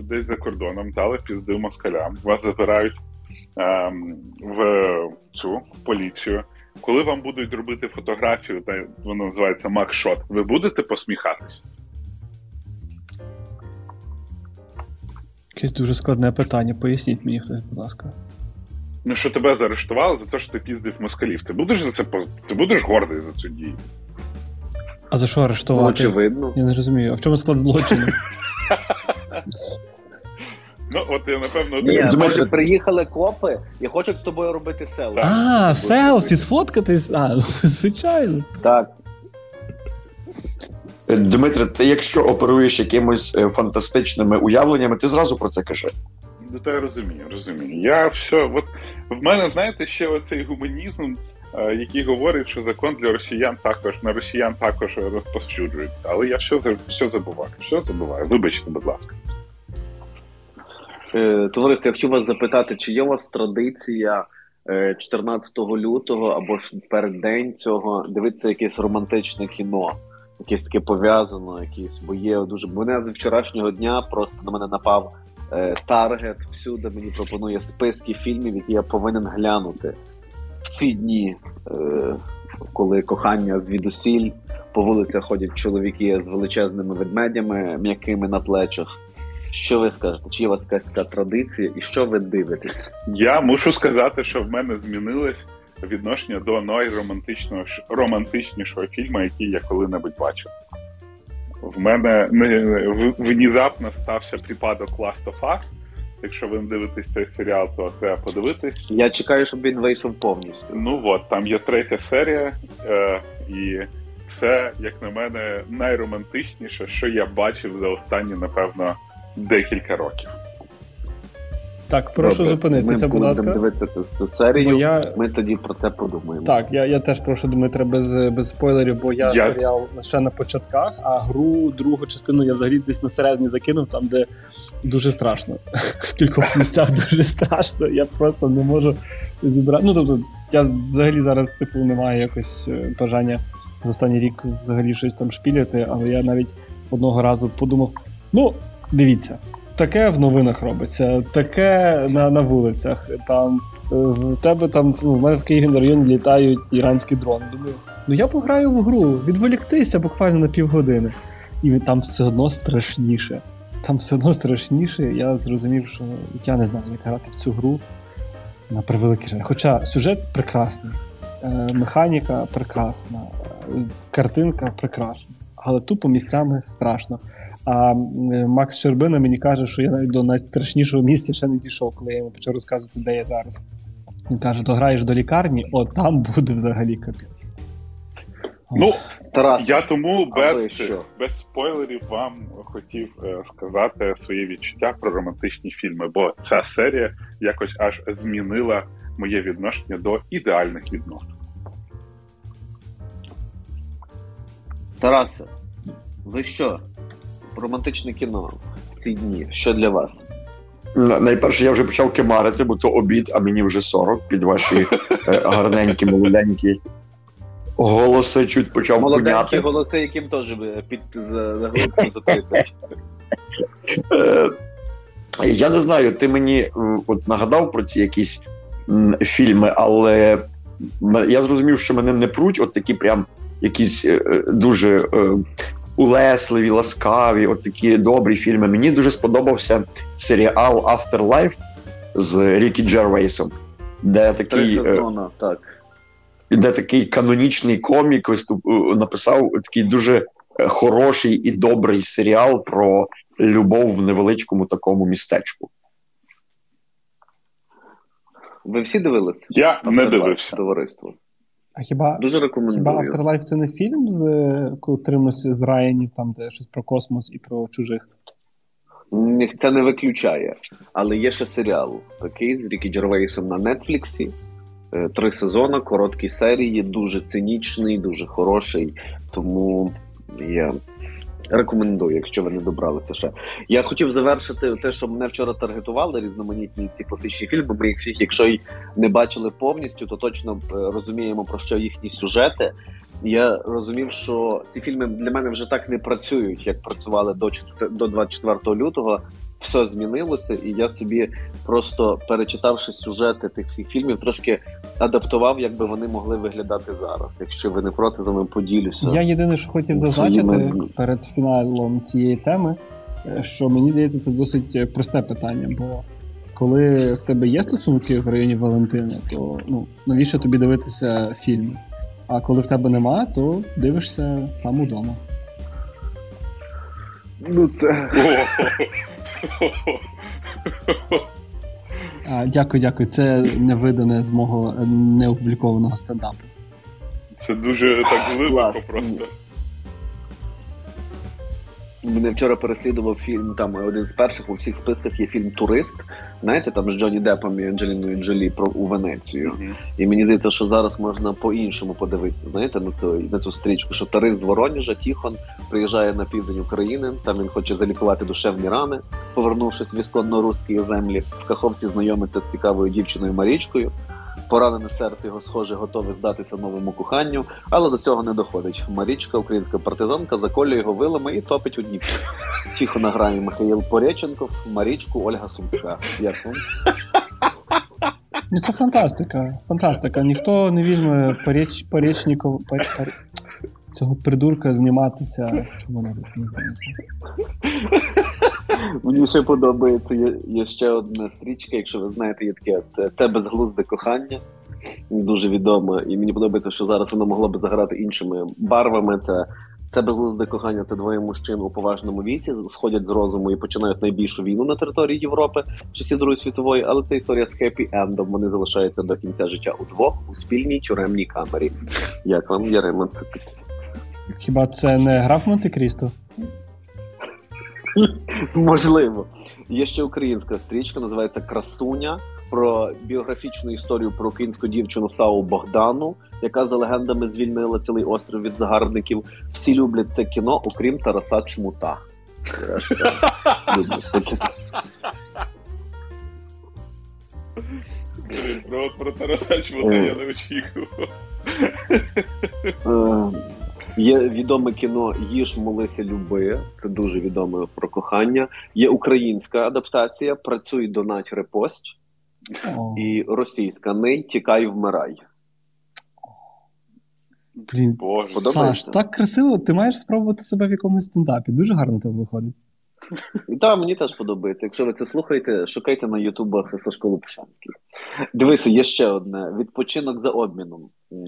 десь за кордоном дали пізди москалям, вас забирають в поліцію. Коли вам будуть робити фотографію, воно називається макшот, ви будете посміхатись? Якесь дуже складне питання, поясніть мені хтось, будь ласка. Ну, що тебе заарештували за те, що ти піздив москалів, ти будеш гордий за цю дію? А за що арештувати? Очевидно. Я не розумію, а в чому склад злочину? Ну, от я, напевно... Може, приїхали копи і хочуть з тобою робити селфі. А, селфі, сфоткатись? А, звичайно. Так. Дмитре, ти якщо оперуєш якимось фантастичними уявленнями, ти зразу про це кажи. Ну, та я розумію. Я все... От, в мене, знаєте, ще оцей гуманізм, який говорить, що закон для росіян також, на росіян також розповсюджують. Але я все забуваю. Вибачте, будь ласка. Товариство, я хотів вас запитати, чи є у вас традиція 14 лютого або ж перед день цього дивитися якесь романтичне кіно, якесь таке пов'язане, якісь, бо є дуже... Мене з вчорашнього дня просто на мене напав таргет, всюди мені пропонує списки фільмів, які я повинен глянути в ці дні, коли кохання звідусіль, по вулицях ходять чоловіки з величезними ведмедями, м'якими на плечах. Що ви скажете? Чи є у вас якась така традиція і що ви дивитесь? Я мушу сказати, що в мене змінилось відношення до найромантичнішого фільму, який я коли-небудь бачив. В мене внезапно стався припадок Last of Us. Якщо ви не дивитесь цей серіал, то треба подивитись. Я чекаю, щоб він вийшов повністю. Ну от, там є 3 серія, і це, як на мене, найромантичніше, що я бачив за останні, напевно, декілька років. Так, прошу зупинитися, будь ласка. Ми будемо дивитися ту серію, ми тоді про це подумаємо. Так, я теж прошу Дмитра без спойлерів, бо я серіал ще на початках, а гру, другу частину я взагалі десь на середині закинув, там, де дуже страшно. В кількох місцях дуже страшно, я просто не можу зібрати. Ну, тобто, я взагалі зараз, не маю якось бажання за останній рік взагалі щось там шпіляти, але я навіть одного разу подумав, дивіться. Таке в новинах робиться, таке на вулицях. Там в тебе там в мене в Києві на район літають іранські дрони. Думаю, я пограю в гру, відволіктися буквально на півгодини. І там все одно страшніше. Я зрозумів, що я не знаю, як грати в цю гру на превеликий жаль. Хоча сюжет прекрасний, механіка прекрасна, картинка прекрасна, але тупо місцями страшно. А Макс Щербина мені каже, що я навіть до найстрашнішого місця ще не дійшов, коли я йому почав розказувати, де я зараз. Він каже, то граєш до лікарні, от там буде взагалі капець. Тарас, я тому без спойлерів вам хотів сказати свої відчуття про романтичні фільми, бо ця серія якось аж змінила моє відношення до ідеальних відносин. Тарасе, ви що? Романтичне кіно в ці дні. Що для вас? Найперше, я вже почав кемарити, бо то обід, а мені вже 40 під ваші гарненькі, молоденькі голоси чуть почав гуняти. Молоденькі голоси, яким теж під заголовком за 30. Я не знаю, ти мені нагадав про ці якісь фільми, але я зрозумів, що мене не пруть от такі прям якісь дуже... улесливі, ласкаві, от такі добрі фільми. Мені дуже сподобався серіал «Afterlife» з Рікі Джервейсом, де такий канонічний комік написав такий дуже хороший і добрий серіал про любов в невеличкому такому містечку. Ви всі дивились? Я не дивився. Товариство. А дуже рекомендую. Хіба «Afterlife» це не фільм з котримось з Райанів, там де щось про космос і про чужих? Це не виключає. Але є ще серіал такий з Рікі Джервейсом на Нетфліксі. 3 сезони, короткі серії, дуже цинічний, дуже хороший. Тому я рекомендую, якщо ви не добралися ще. Я хотів завершити те, що мене вчора таргетували різноманітні ці класичні фільми. Ми їх всіх, якщо й не бачили повністю, то точно розуміємо, про що їхні сюжети. Я розумів, що ці фільми для мене вже так не працюють, як працювали до 24 лютого. Все змінилося, і я собі просто, перечитавши сюжети тих всіх фільмів, трошки адаптував, як би вони могли виглядати зараз. Якщо ви не проти, то ми поділюся. Я єдине, що хотів зазначити перед фіналом цієї теми, що мені здається, це досить просте питання, бо коли в тебе є стосунки в районі Валентина, то навіщо тобі дивитися фільми? А коли в тебе нема, то дивишся сам удома. Це... Дякую. Це не видане з мого неопублікованого стендапу. Це дуже так глибоко просто. Мене вчора переслідував фільм, там один з перших у всіх списках є фільм «Турист». Знаєте, там з Джонні Деппом і Анджеліною Джолі про у Венецію. Mm-hmm. І мені здається, що зараз можна по-іншому подивитися, знаєте, на цю стрічку, що турист з Воронежа, Тіхон, приїжджає на південь України, там він хоче залікувати душевні рани, повернувшись в ісконно-русські землі, в Каховці знайомиться з цікавою дівчиною Марічкою. Поранене серце його, схоже, готове здатися новому коханню, але до цього не доходить. Марічка, українська партизанка, заколює його вилами і топить у Дніпрі. Тихо на грані Михаїл Пореченков, Марічку Ольга Сумська. Як вам? Це фантастика. Ніхто не візьме Поречнікова, цього придурка зніматися. Чому не знаємося? Мені ще подобається, є ще одна стрічка, якщо ви знаєте, є таке «Це безглузде кохання», дуже відомо, і мені подобається, що зараз воно могло б заграти іншими барвами. Це безглузде кохання, це двоє мужчин у поважному віці, сходять з розуму і починають найбільшу війну на території Європи в часі Другої світової, але це історія з хеппі-ендом, вони залишаються до кінця життя удвох у спільній тюремній камері. Як вам, Ярема? Хіба це не граф Монте-Крісто? Можливо. Є ще українська стрічка, називається «Красуня», про біографічну історію про українську дівчину Саву Богдану, яка за легендами звільнила цілий острів від загарбників. Всі люблять це кіно, окрім Тараса Чмута. Про Тараса Чмута я не очікував. Є відоме кіно «Їж, молися, люби», це дуже відоме про кохання. Є українська адаптація «Працюй, донать, репост». І російська «Ней, тікай, вмирай». Блін, Саш, так красиво. Ти маєш спробувати себе в якомусь стендапі. Дуже гарно тебе виходить. Так, мені теж подобається. Якщо ви це слухаєте, шукайте на ютубах Сашколу Пушенський. Дивися, є ще одне. «Відпочинок за обміном».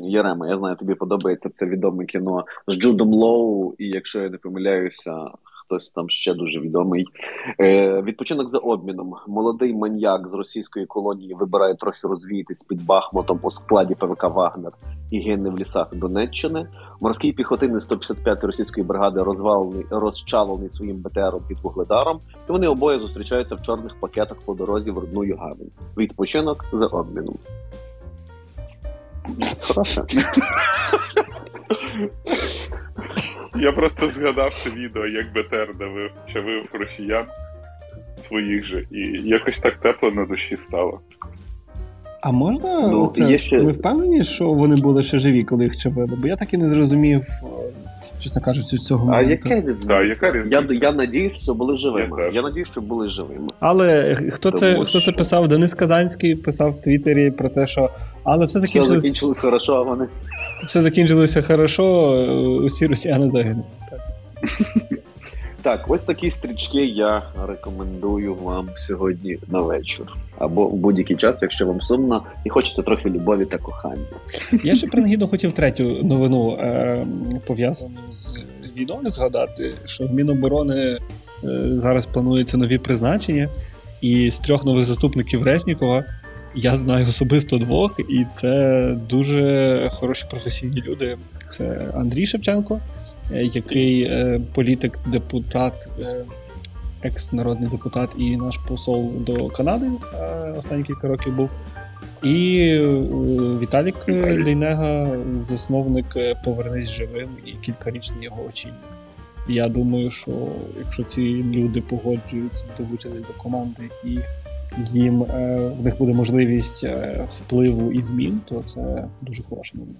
Ярема, я знаю, тобі подобається це відоме кіно з Джудом Лоу, і якщо я не помиляюся, хтось там ще дуже відомий. «Відпочинок за обміном». Молодий маньяк з російської колонії вибирає трохи розвіятись під Бахмутом у складі ПВК «Вагнер» і гине в лісах Донеччини. Морський піхотинець 155-ї російської бригади розчавлений своїм БТРом під Вугледаром, і вони обоє зустрічаються в чорних пакетах по дорозі в рідну гавань. «Відпочинок за обміном». Хорошо. Я просто згадав це відео, як БТР давив, чавив росіян своїх же, і якось так тепло на душі стало. А можна, ну, це, ще... ви впевнені, що вони були ще живі, коли їх чавили? Бо я так і не зрозумів, чесно кажучи, цього моменту. А яка різниця? Я надіюсь, що були живими. Я надіюсь, що були живими. Але хто це писав? Денис Казанський писав в Твіттері про те, що... Але все закінчилось хорошо, а вони... Все закінчилося хорошо, усі росіяни загинули. Так, ось такі стрічки я рекомендую вам сьогодні на вечір. Або в будь-який час, якщо вам сумно і хочеться трохи любові та кохання. Я ще принагідно хотів третю новину, пов'язану з війною, згадати, що в Міноборони зараз плануються нові призначення, і з 3 нових заступників Резнікова я знаю особисто 2, і це дуже хороші професійні люди. Це Андрій Шевченко, який політик, депутат, екс-народний депутат і наш посол до Канади останні кілька років був. І Віталік Лейнега, засновник «Повернись живим» і кількарічні його очільник. Я думаю, що якщо ці люди погоджуються долучитись до команди і їм в них буде можливість впливу і змін, то це дуже хороша новина.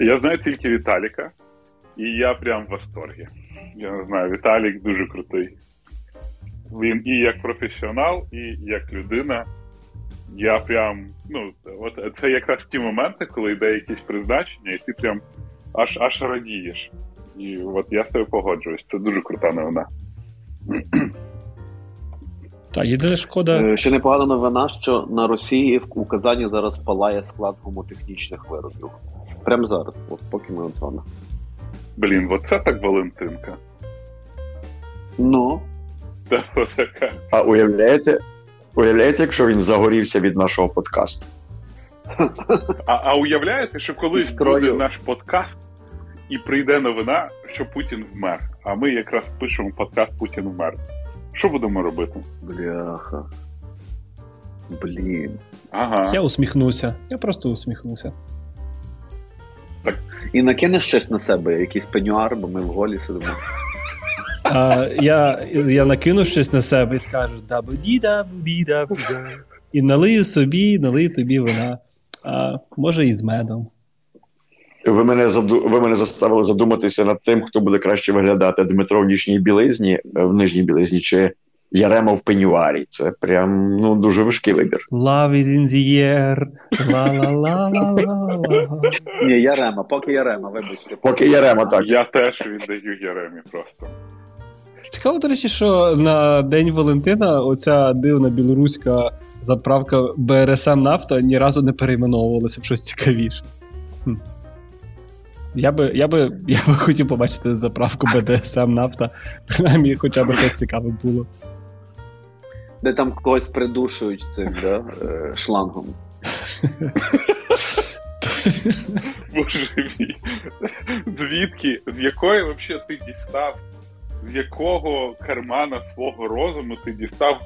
Я знаю тільки Віталіка, і я прям в восторгі. Я не знаю, Віталік дуже крутий. Він і як професіонал, і як людина. Я прям, ну, от це якраз ті моменти, коли йде якісь призначення, і ти прям аж радієш. І от я з тобою погоджуюсь, це дуже крута новина. Та єдина шкода... Ще непогана новина, що на Росії у Казані зараз палає склад гумотехнічних виробів. Прямо зараз, от поки ми от вами. Блін, оце так Валентинка. Ну? Та отака. А уявляєте, якщо він загорівся від нашого подкасту? А уявляєте, що колись буде наш подкаст і прийде новина, що Путін вмер. А ми якраз пишемо подкаст «Путін вмер». Що будемо робити? Бляха. Блін. Ага. Я просто усміхнуся. Так. І накинеш щось на себе, якийсь пенюар, бо ми в голі сидимо. Я накину щось на себе і скажу дабу-ді-дабу-ді-дабу-ді. І налию тобі вина. Може і з медом. Ви мене заставили задуматися над тим, хто буде краще виглядати. Дмитро в нижній білизні чи Ярема в пенюарі. Це прям, ну, дуже важкий вибір. Love is in the air. Ла-ла-ла-ла-ла-ла. Ні, Ярема. Поки Ярема, вибачте. Поки Ярема, так. Я теж віддаю Яремі просто. Цікаво, до речі, що на День Валентина оця дивна білоруська заправка БРСМ «Нафта» ні разу не перейменовувалася в щось цікавіше. Я би хотів побачити заправку БДСМ «Нафта». Принаймні, хоча б щось цікаве було. Де там когось придушують цим, да? Шлангом. Боже мій. Звідки? З якої взагалі ти дістав з якого кармана свого розуму ти дістав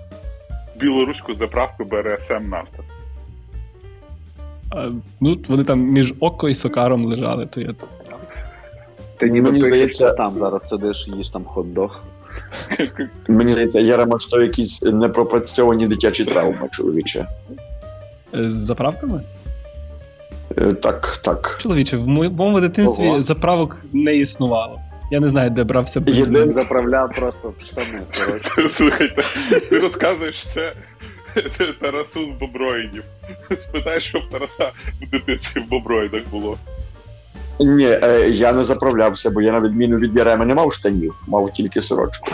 білоруську заправку БРСМ «Нафта»? Ну, вони там між Око і Сокаром лежали, то я тут. Мені здається, там зараз сидиш, їш там хот-дог. Мені здається, Ярема, що якісь непропрацьовані дитячі травми, чоловіче. З заправками? Так. Чоловіче, в моєму дитинстві заправок не існувало. Я не знаю, де брався бензин. Єдин заправляв просто в штани. Слухайте, ти розказуєш це Тарасу з Боброїдів. Спитаєш, що в Тараса в дитинстві в Боброїдах було. Ні, я не заправлявся, бо я на відміну від Яреми не мав штанів, мав тільки сорочку.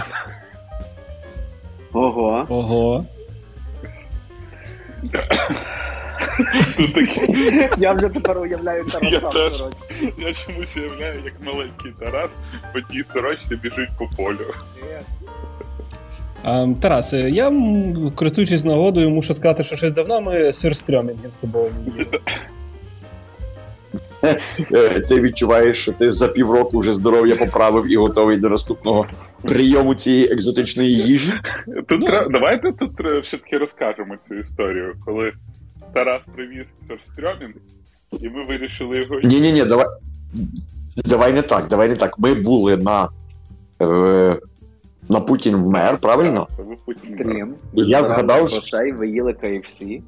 Ого. Я вже тепер уявляю Тараса в сорочці. Я чомусь уявляю, як маленький Тарас по тій сорочці біжить по полю. Тарас, я, користуючись нагодою, мушу сказати, що щось давно ми сюрстрьомінгів з тобою не їли. Ти відчуваєш, що ти за півроку вже здоров'я поправив і готовий до наступного прийому цієї екзотичної їжі? Давайте тут все-таки розкажемо цю історію, коли Тарас привіз сюрстрьомінг, і ми вирішили його... Ні, давай не так. Ми були на Путін вмер, правильно? Стрім. Я згадав, що... Ви їли KFC.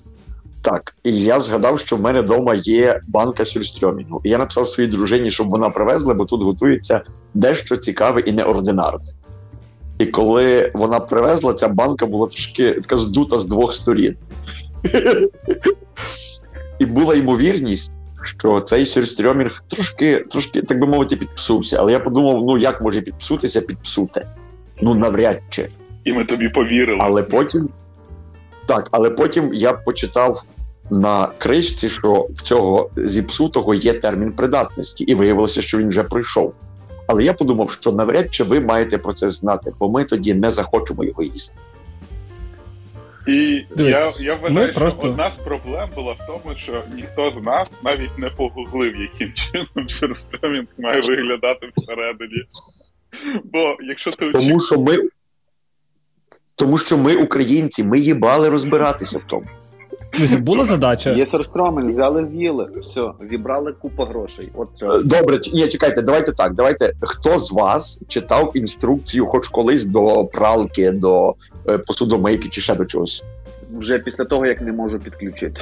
Так, і я згадав, що в мене вдома є банка сюрстрьомінгу. І я написав своїй дружині, щоб вона привезла, бо тут готується дещо цікаве і неординарне. І коли вона привезла, ця банка була трошки така здута з двох сторін. І була ймовірність, що цей сюрстрьомінг трошки, так би мовити, підпсувся. Але я подумав, як може підпсутися підпсути? Навряд чи. І ми тобі повірили. Але потім я почитав на кришці, що в цього зіпсутого є термін придатності, і виявилося, що він вже прийшов. Але я подумав, що навряд чи ви маєте про це знати, бо ми тоді не захочемо його їсти. І я вважаю, що одна з проблем була в тому, що ніхто з нас навіть не погуглив, яким чином сюрстрьомінг має виглядати всередині. Бо якщо ти Тому що ми, українці, ми їбали розбиратися в тому. Була задача? Є сюрстрьомінг, взяли, з'їли, все, зібрали купу грошей. Добре, чекайте, давайте так. Хто з вас читав інструкцію хоч колись до пралки, до посудомийки чи ще до чогось? Вже після того, як не можу підключити.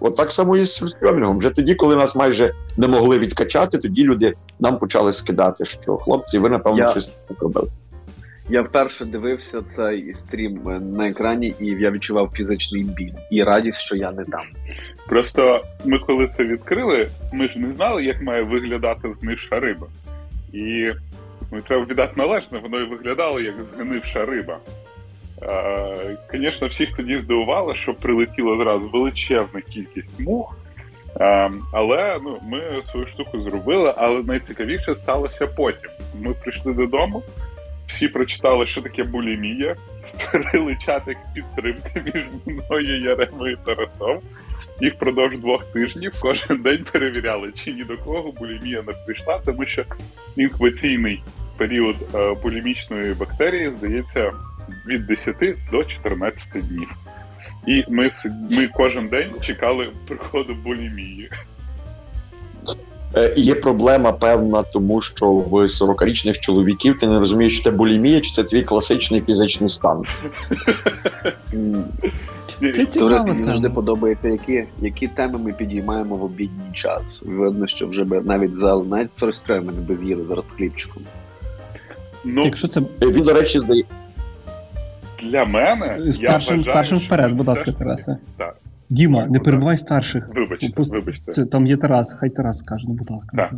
От так само і з сюрстрьомінгом. Вже тоді, коли нас майже не могли відкачати, тоді люди нам почали скидати, що хлопці, ви, напевно, щось так робили. Я вперше дивився цей стрім на екрані, і я відчував фізичний біль і радість, що я не там. Просто ми коли це відкрили, ми ж не знали, як має виглядати згнивша риба. І ми треба віддати належне, воно і виглядало як згнивша риба. Звісно, всіх тоді здивувало, що прилетіло зразу величезна кількість мух, але ми свою штуку зробили, але найцікавіше сталося потім. Ми прийшли додому, всі прочитали, що таке булімія, створили чатик підтримки між мною, Яремою і Тарасом. І впродовж 2 тижнів кожен день перевіряли, чи ні до кого булімія не прийшла, тому що інкубаційний період булімічної бактерії, здається, від 10 до 14 днів. І ми кожен день чекали приходу булімії. Є проблема певна, тому що в 40-річних чоловіків ти не розумієш, чи це булімія, чи це твій класичний фізичний стан. Це цікаво. Мені завжди подобається, які теми ми підіймаємо в обідній час. Видно, що вже навіть сюрстрьомінг би з'їли зараз з хлібчиком. Він, до речі, здається. Для мене... Старшим вперед, будь ласка, Тарасе. Так. Діма, не перебувай старших. Вибачте. Це, там є Тарас, хай Тарас скаже, будь ласка.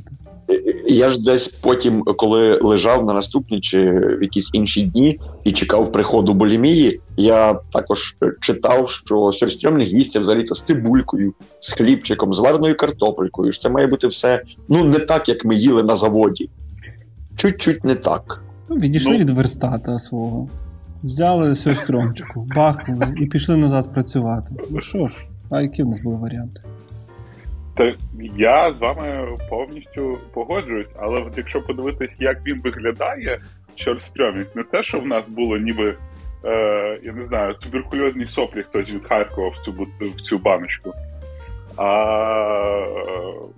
Я ж десь потім, коли лежав на наступні чи в якісь інші дні і чекав приходу булімії, я також читав, що сюрстрьомінг їсться взагалі-то з цибулькою, з хлібчиком, з вареною картопелькою. Це має бути все, не так, як ми їли на заводі. Чуть-чуть не так. Відійшли від верстата свого. Взяли сюрстрьомчику, бахнули і пішли назад працювати. Що ж, а які в нас були варіанти? Я з вами повністю погоджуюсь, але якщо подивитись, як він виглядає, чорстрьомі. Не те, що в нас було ніби, я не знаю, туберкульозні соплі хтось від Харкова в цю баночку. А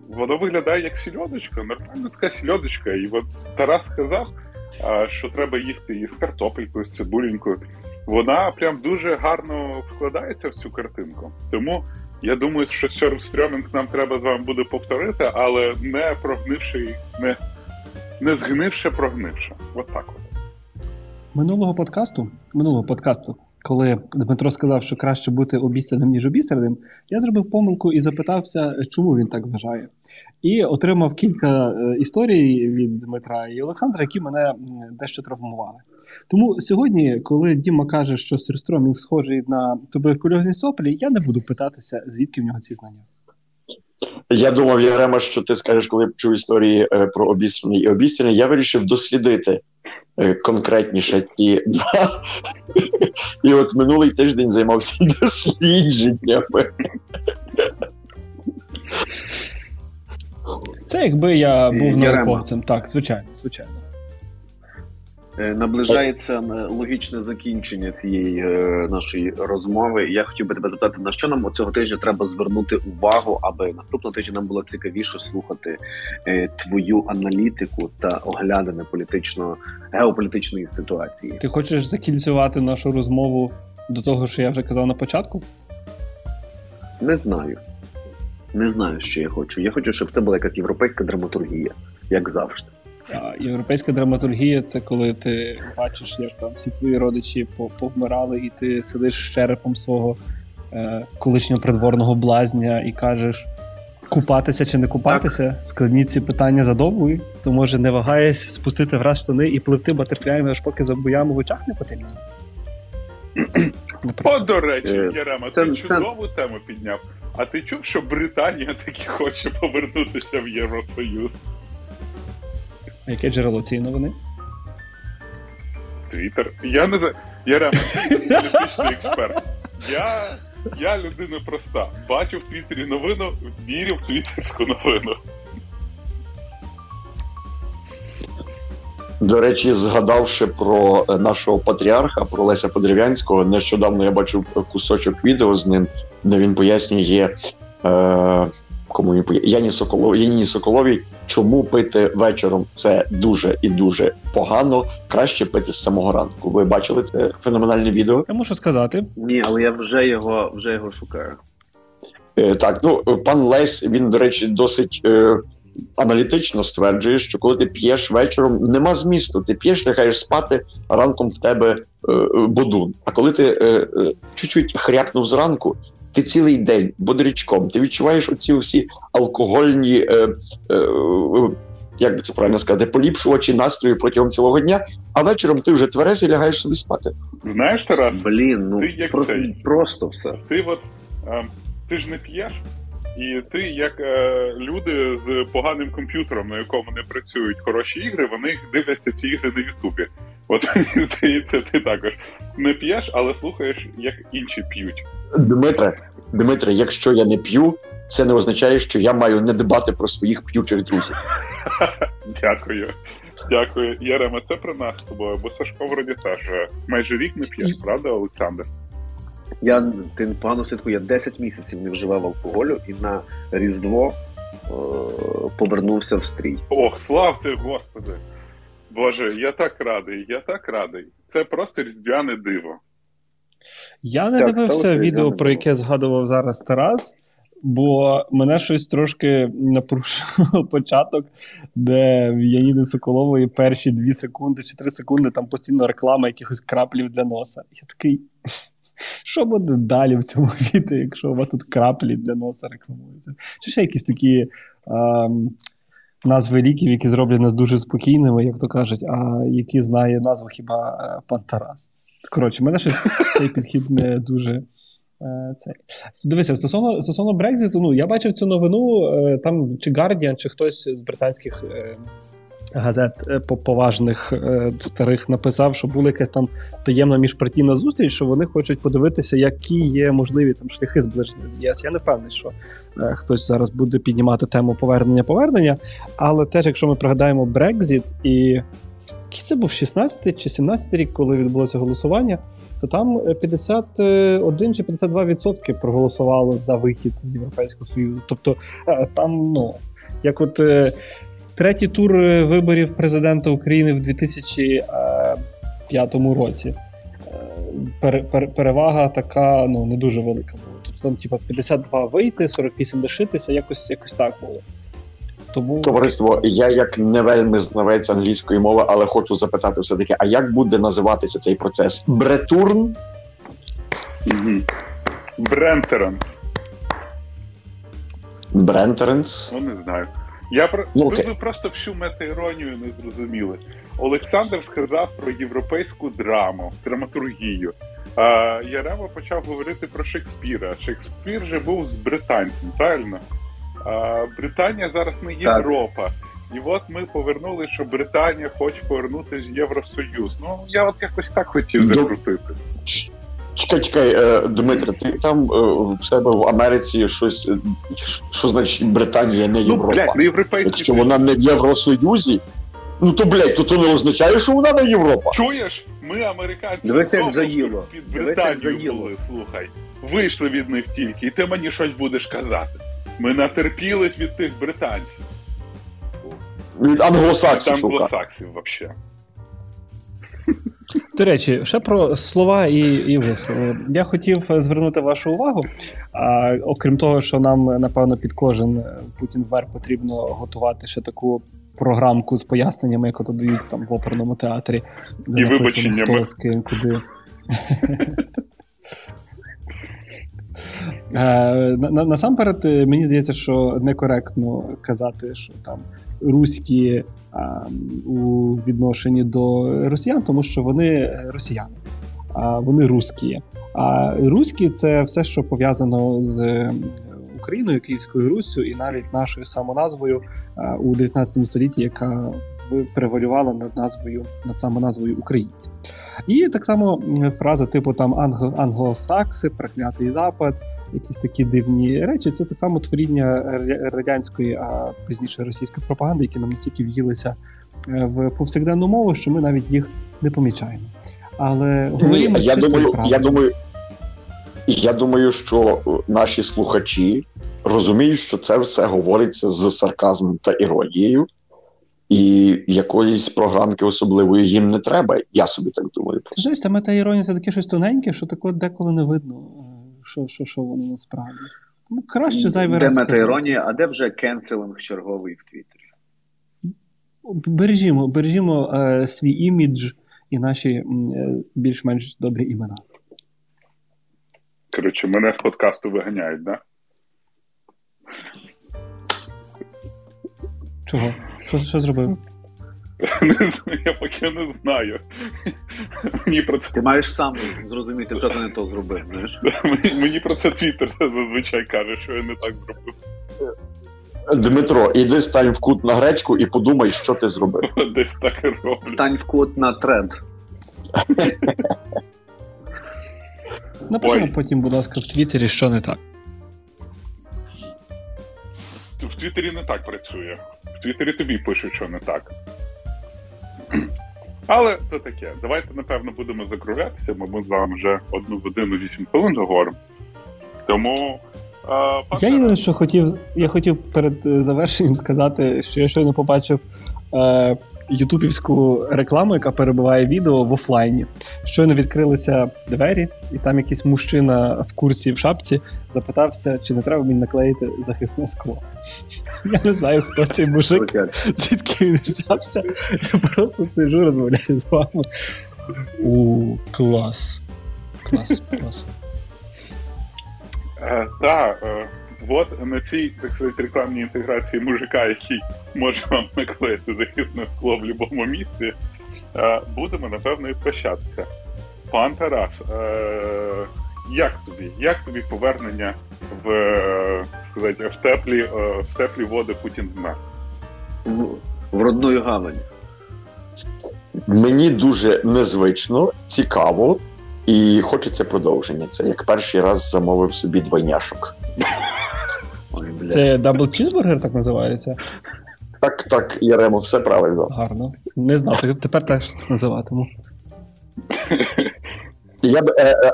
воно виглядає як сільодочка, нормальна така сільодочка. І от Тарас сказав, що треба їсти її з картопелькою, з цибулінькою. Вона прям дуже гарно вкладається в цю картинку. Тому я думаю, що сьорстрьомінг нам треба з вами буде повторити, але не прогнивши, не згнивши, прогнивши. От так от. Минулого подкасту, коли Дмитро сказав, що краще бути обіцяним, ніж обіцяним, я зробив помилку і запитався, чому він так вважає. І отримав кілька історій від Дмитра і Олександра, які мене дещо травмували. Тому сьогодні, коли Діма каже, що сірстромінг схожий на туберкульозні соплі, я не буду питатися, звідки в нього ці знання. Я думав, Ярема, що ти скажеш, коли я чув історії про обіцяний і обіцяний, я вирішив дослідити конкретніше ті два. І от минулий тиждень займався дослідженнями. Це якби я був науковцем. Так, звичайно. Наближається логічне закінчення цієї нашої розмови. Я хотів би тебе запитати, на що нам цього тижня треба звернути увагу, аби наступного тижня нам було цікавіше слухати твою аналітику та оглядини геополітичної ситуації. Ти хочеш закінчувати нашу розмову до того, що я вже казав на початку? Не знаю, що я хочу. Я хочу, щоб це була якась європейська драматургія, як завжди. Європейська драматургія — це коли ти бачиш, як там всі твої родичі повмирали, і ти сидиш з черепом свого колишнього придворного блазня і кажеш, купатися чи не купатися, складні ці питання задовго, то може не вагаясь спустити враз штани і пливти батерфляями, аж поки за боями в очах не потемніє. До речі, Ярема, ти чудову тему підняв. А ти чув, що Британія таки хоче повернутися в Євросоюз? Яке джерело цієї новини? Твіттер. Я не знаю. Ярема, ти політичний експерт. Я людина проста. Бачу в Твіттері новину, вірю в твіттерську новину. До речі, згадавши про нашого патріарха, про Леся Подерев'янського, нещодавно я бачив кусочок відео з ним, де він пояснює Яні Соколовій, чому пити вечором це дуже і дуже погано, краще пити з самого ранку. Ви бачили це феноменальне відео? Я мушу сказати. Ні, але я вже його шукаю. Так, пан Лесь, він, до речі, досить аналітично стверджує, що коли ти п'єш вечором, нема змісту. Ти п'єш, лягаєш спати, а ранком в тебе бодун. А коли ти чуть-чуть хряпнув зранку, ти цілий день бодрячком, ти відчуваєш оці всі алкогольні, як би це правильно сказати, поліпшувачі настрою протягом цілого дня, а вечором ти вже тверезий лягаєш собі спати. Знаєш, Тарас, ти як просто все. Ти ж не п'єш, і ти як люди з поганим комп'ютером, на якому не працюють хороші ігри, вони дивляться ці ігри на Ютубі. От це ти також не п'єш, але слухаєш, як інші п'ють. Дмитре, якщо я не п'ю, це не означає, що я маю не дбати про своїх п'ючих друзів. Дякую. Ярема, це про нас з тобою, бо Сашко вроді теж майже рік не п'єш, правда, Олександр? Ти погано слідкує, я 10 місяців не вживав алкоголю і на Різдво повернувся в стрій. Ох, славте, Господи! Боже, я так радий. Це просто різдвяне диво. Я не дивився відео, про яке згадував зараз Тарас, бо мене щось трошки напрушило початок, де в Яніни Соколової перші 2 секунди чи 3 секунди там постійно реклама якихось краплів для носа. Я такий, що буде далі в цьому відео, якщо у вас тут краплі для носа рекламуються? Чи ще якісь такі назви ліків, які зроблять нас дуже спокійними, як то кажуть, а які знає назву хіба пан Тарас? Коротше, мене щось цей підхід не дуже цей. Дивися, стосовно Брекзиту, я бачив цю новину, там чи Guardian, чи хтось з британських газет поважних старих написав, що була якась там таємна міжпартійна зустріч, що вони хочуть подивитися, які є можливі там шляхи зближення в ЄС. Я не впевнений, що хтось зараз буде піднімати тему повернення, але теж, якщо ми пригадаємо Брекзит і це був 16-й чи 17-й рік, коли відбулося голосування, то там 51 чи 52% проголосувало за вихід з Європейського Союзу. Тобто там, ну, як от третій тур виборів президента України в 2005 році. Перевага така, ну, не дуже велика була. Тобто там, типа, 52 вийти, 48 лишитися, якось так було. Тому... Товариство, я як не вельми знавець англійської мови, але хочу запитати все-таки, а як буде називатися цей процес? Бретурн? Угу. Брентеренс. Брентеренс? Ну, не знаю. Ви просто всю мета-іронію не зрозуміли. Олександр сказав про європейську драму, драматургію. Ярема почав говорити про Шекспіра. Шекспір же був з британцем, правильно? Британія зараз не Європа. Так. І от ми повернули, що Британія хоче повернутися в Євросоюз. Ну, я от якось так хотів закрутити. Чекай, Дмитро, ти там в себе в Америці щось, що значить Британія не Європа? Ну, європейські... Якщо вона не в Євросоюзі, ну то, то то не означає, що вона не Європа. Чуєш? Ми, американці, під Британію були, слухай. Вийшли від них тільки, і ти мені щось будеш казати. Ми натерпілись від тих британців. Від англосаксів. Від англосаксів, взагалі. До речі, ще про слова і вислови. Я хотів звернути вашу увагу. Окрім того, що нам, напевно, під кожен Путін вмер потрібно готувати ще таку програмку з поясненнями, яку додають там в оперному театрі. І вибаченнями. Куди. Насамперед, мені здається, що некоректно казати, що там руські у відношенні до росіян, тому що вони росіяни, вони рускі. А руські – це все, що пов'язано з Україною, Київською Руссю і навіть нашою самоназвою у 19 столітті, яка перевалювала над самоназвою українців. І так само фраза типу там англосакси, проклятий запад, якісь такі дивні речі, це так само творіння радянської, а пізніше російської пропаганди, які нам настільки в'їлися в повсякденну мову, що ми навіть їх не помічаємо. Але говоримо чисто правду. Я думаю, що наші слухачі розуміють, що це все говориться з сарказмом та іронією, і якоїсь програмки особливої їм не треба, я собі так думаю. Знаєш, саме та іронія – це таке щось тоненьке, що такого деколи не видно, що воно насправді. Тому краще зайвий раз скажу. Де мета-іронія, а де вже кенселинг черговий в Твіттері? Бережімо свій імідж і наші більш-менш добрі імена. Коротше, мене з подкасту виганяють, да? Чого? Що зробив? Я поки не знаю. Мені про це... Ти маєш сам зрозуміти, що ти не то зробив. Знаєш? Мені про це Твіттер зазвичай каже, що я не так зробив. Дмитро, іди стань в кут на гречку і подумай, що ти зробив. Десь так і роблю. Стань в кут на тренд. Напиши потім, будь ласка, в Твіттері, що не так. В Твіттері не так працює. В Твіттері тобі пишуть, що не так. Але це таке. Давайте, напевно, будемо закруглятися. Ми з вами вже 1 годину 8 хвилин говоримо. Тому... Я хотів перед завершенням сказати, що я щойно побачив ютубівську рекламу, яка перебиває відео в офлайні. Щойно відкрилися двері, і там якийсь мужчина в курці в шапці запитався, чи не треба мені наклеїти захисне скло. Я не знаю, хто цей мужик, звідки він взявся. Я просто сиджу, розмовляю з вами. Клас. От на цій, так сказати, рекламній інтеграції мужика, який може вам наклеїти захисне скло в будь-якому місці, будемо, напевно, і прощатися. Пан Тарас, як тобі повернення в теплі води Путін вмер? В родною гавані. Мені дуже незвично, цікаво і хочеться продовження. Це як перший раз замовив собі двойняшок. Ой, це дабл-чізбургер так називається? Так, Яремо, все правильно. Гарно. Не знав, тепер теж так називатиму.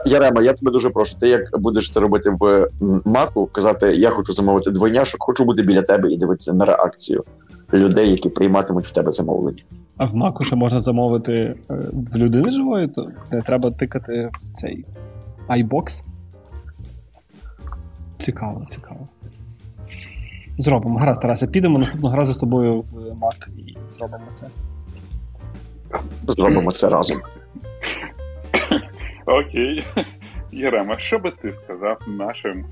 Ярема, я тебе дуже прошу, ти як будеш це робити в Маку, казати, я хочу замовити двойняшок, хочу бути біля тебе і дивитися на реакцію людей, які прийматимуть в тебе замовлення. А в Маку ще можна замовити в людини живої, то не треба тикати в цей iBox. Цікаво. Зробимо. Гаразд, Тарасе, підемо наступного разу з тобою в Мак і зробимо це. Зробимо це разом. Окей. Ярема, що би ти сказав нашим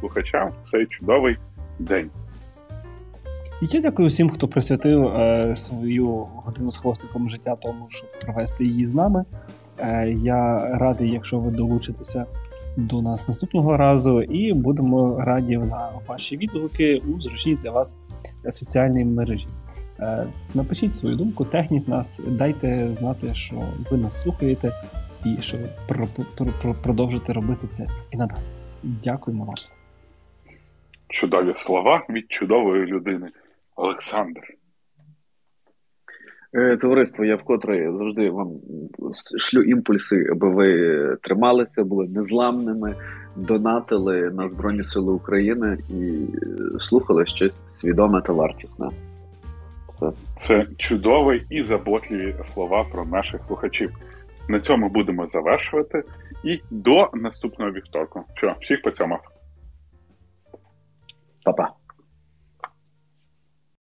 слухачам в цей чудовий день? Я дякую всім, хто присвятив свою годину з хвостиком життя тому, щоб провести її з нами. Я радий, якщо ви долучитеся до нас наступного разу, і будемо раді за ваші відгуки у зручній для вас соціальній мережі. Напишіть свою думку, тегніть нас, дайте знати, що ви нас слухаєте і що ви продовжите робити це і надалі. Дякуємо вам. Чудові слова від чудової людини. Олександр. Товариство, я вкотре завжди вам шлю імпульси, аби ви трималися, були незламними, донатили на Збройні Сили України і слухали щось свідоме та вартісне. Все. Це чудові і заботливі слова про наших слухачів. На цьому будемо завершувати. І до наступного вівторку. Всіх по цьому. Па-па.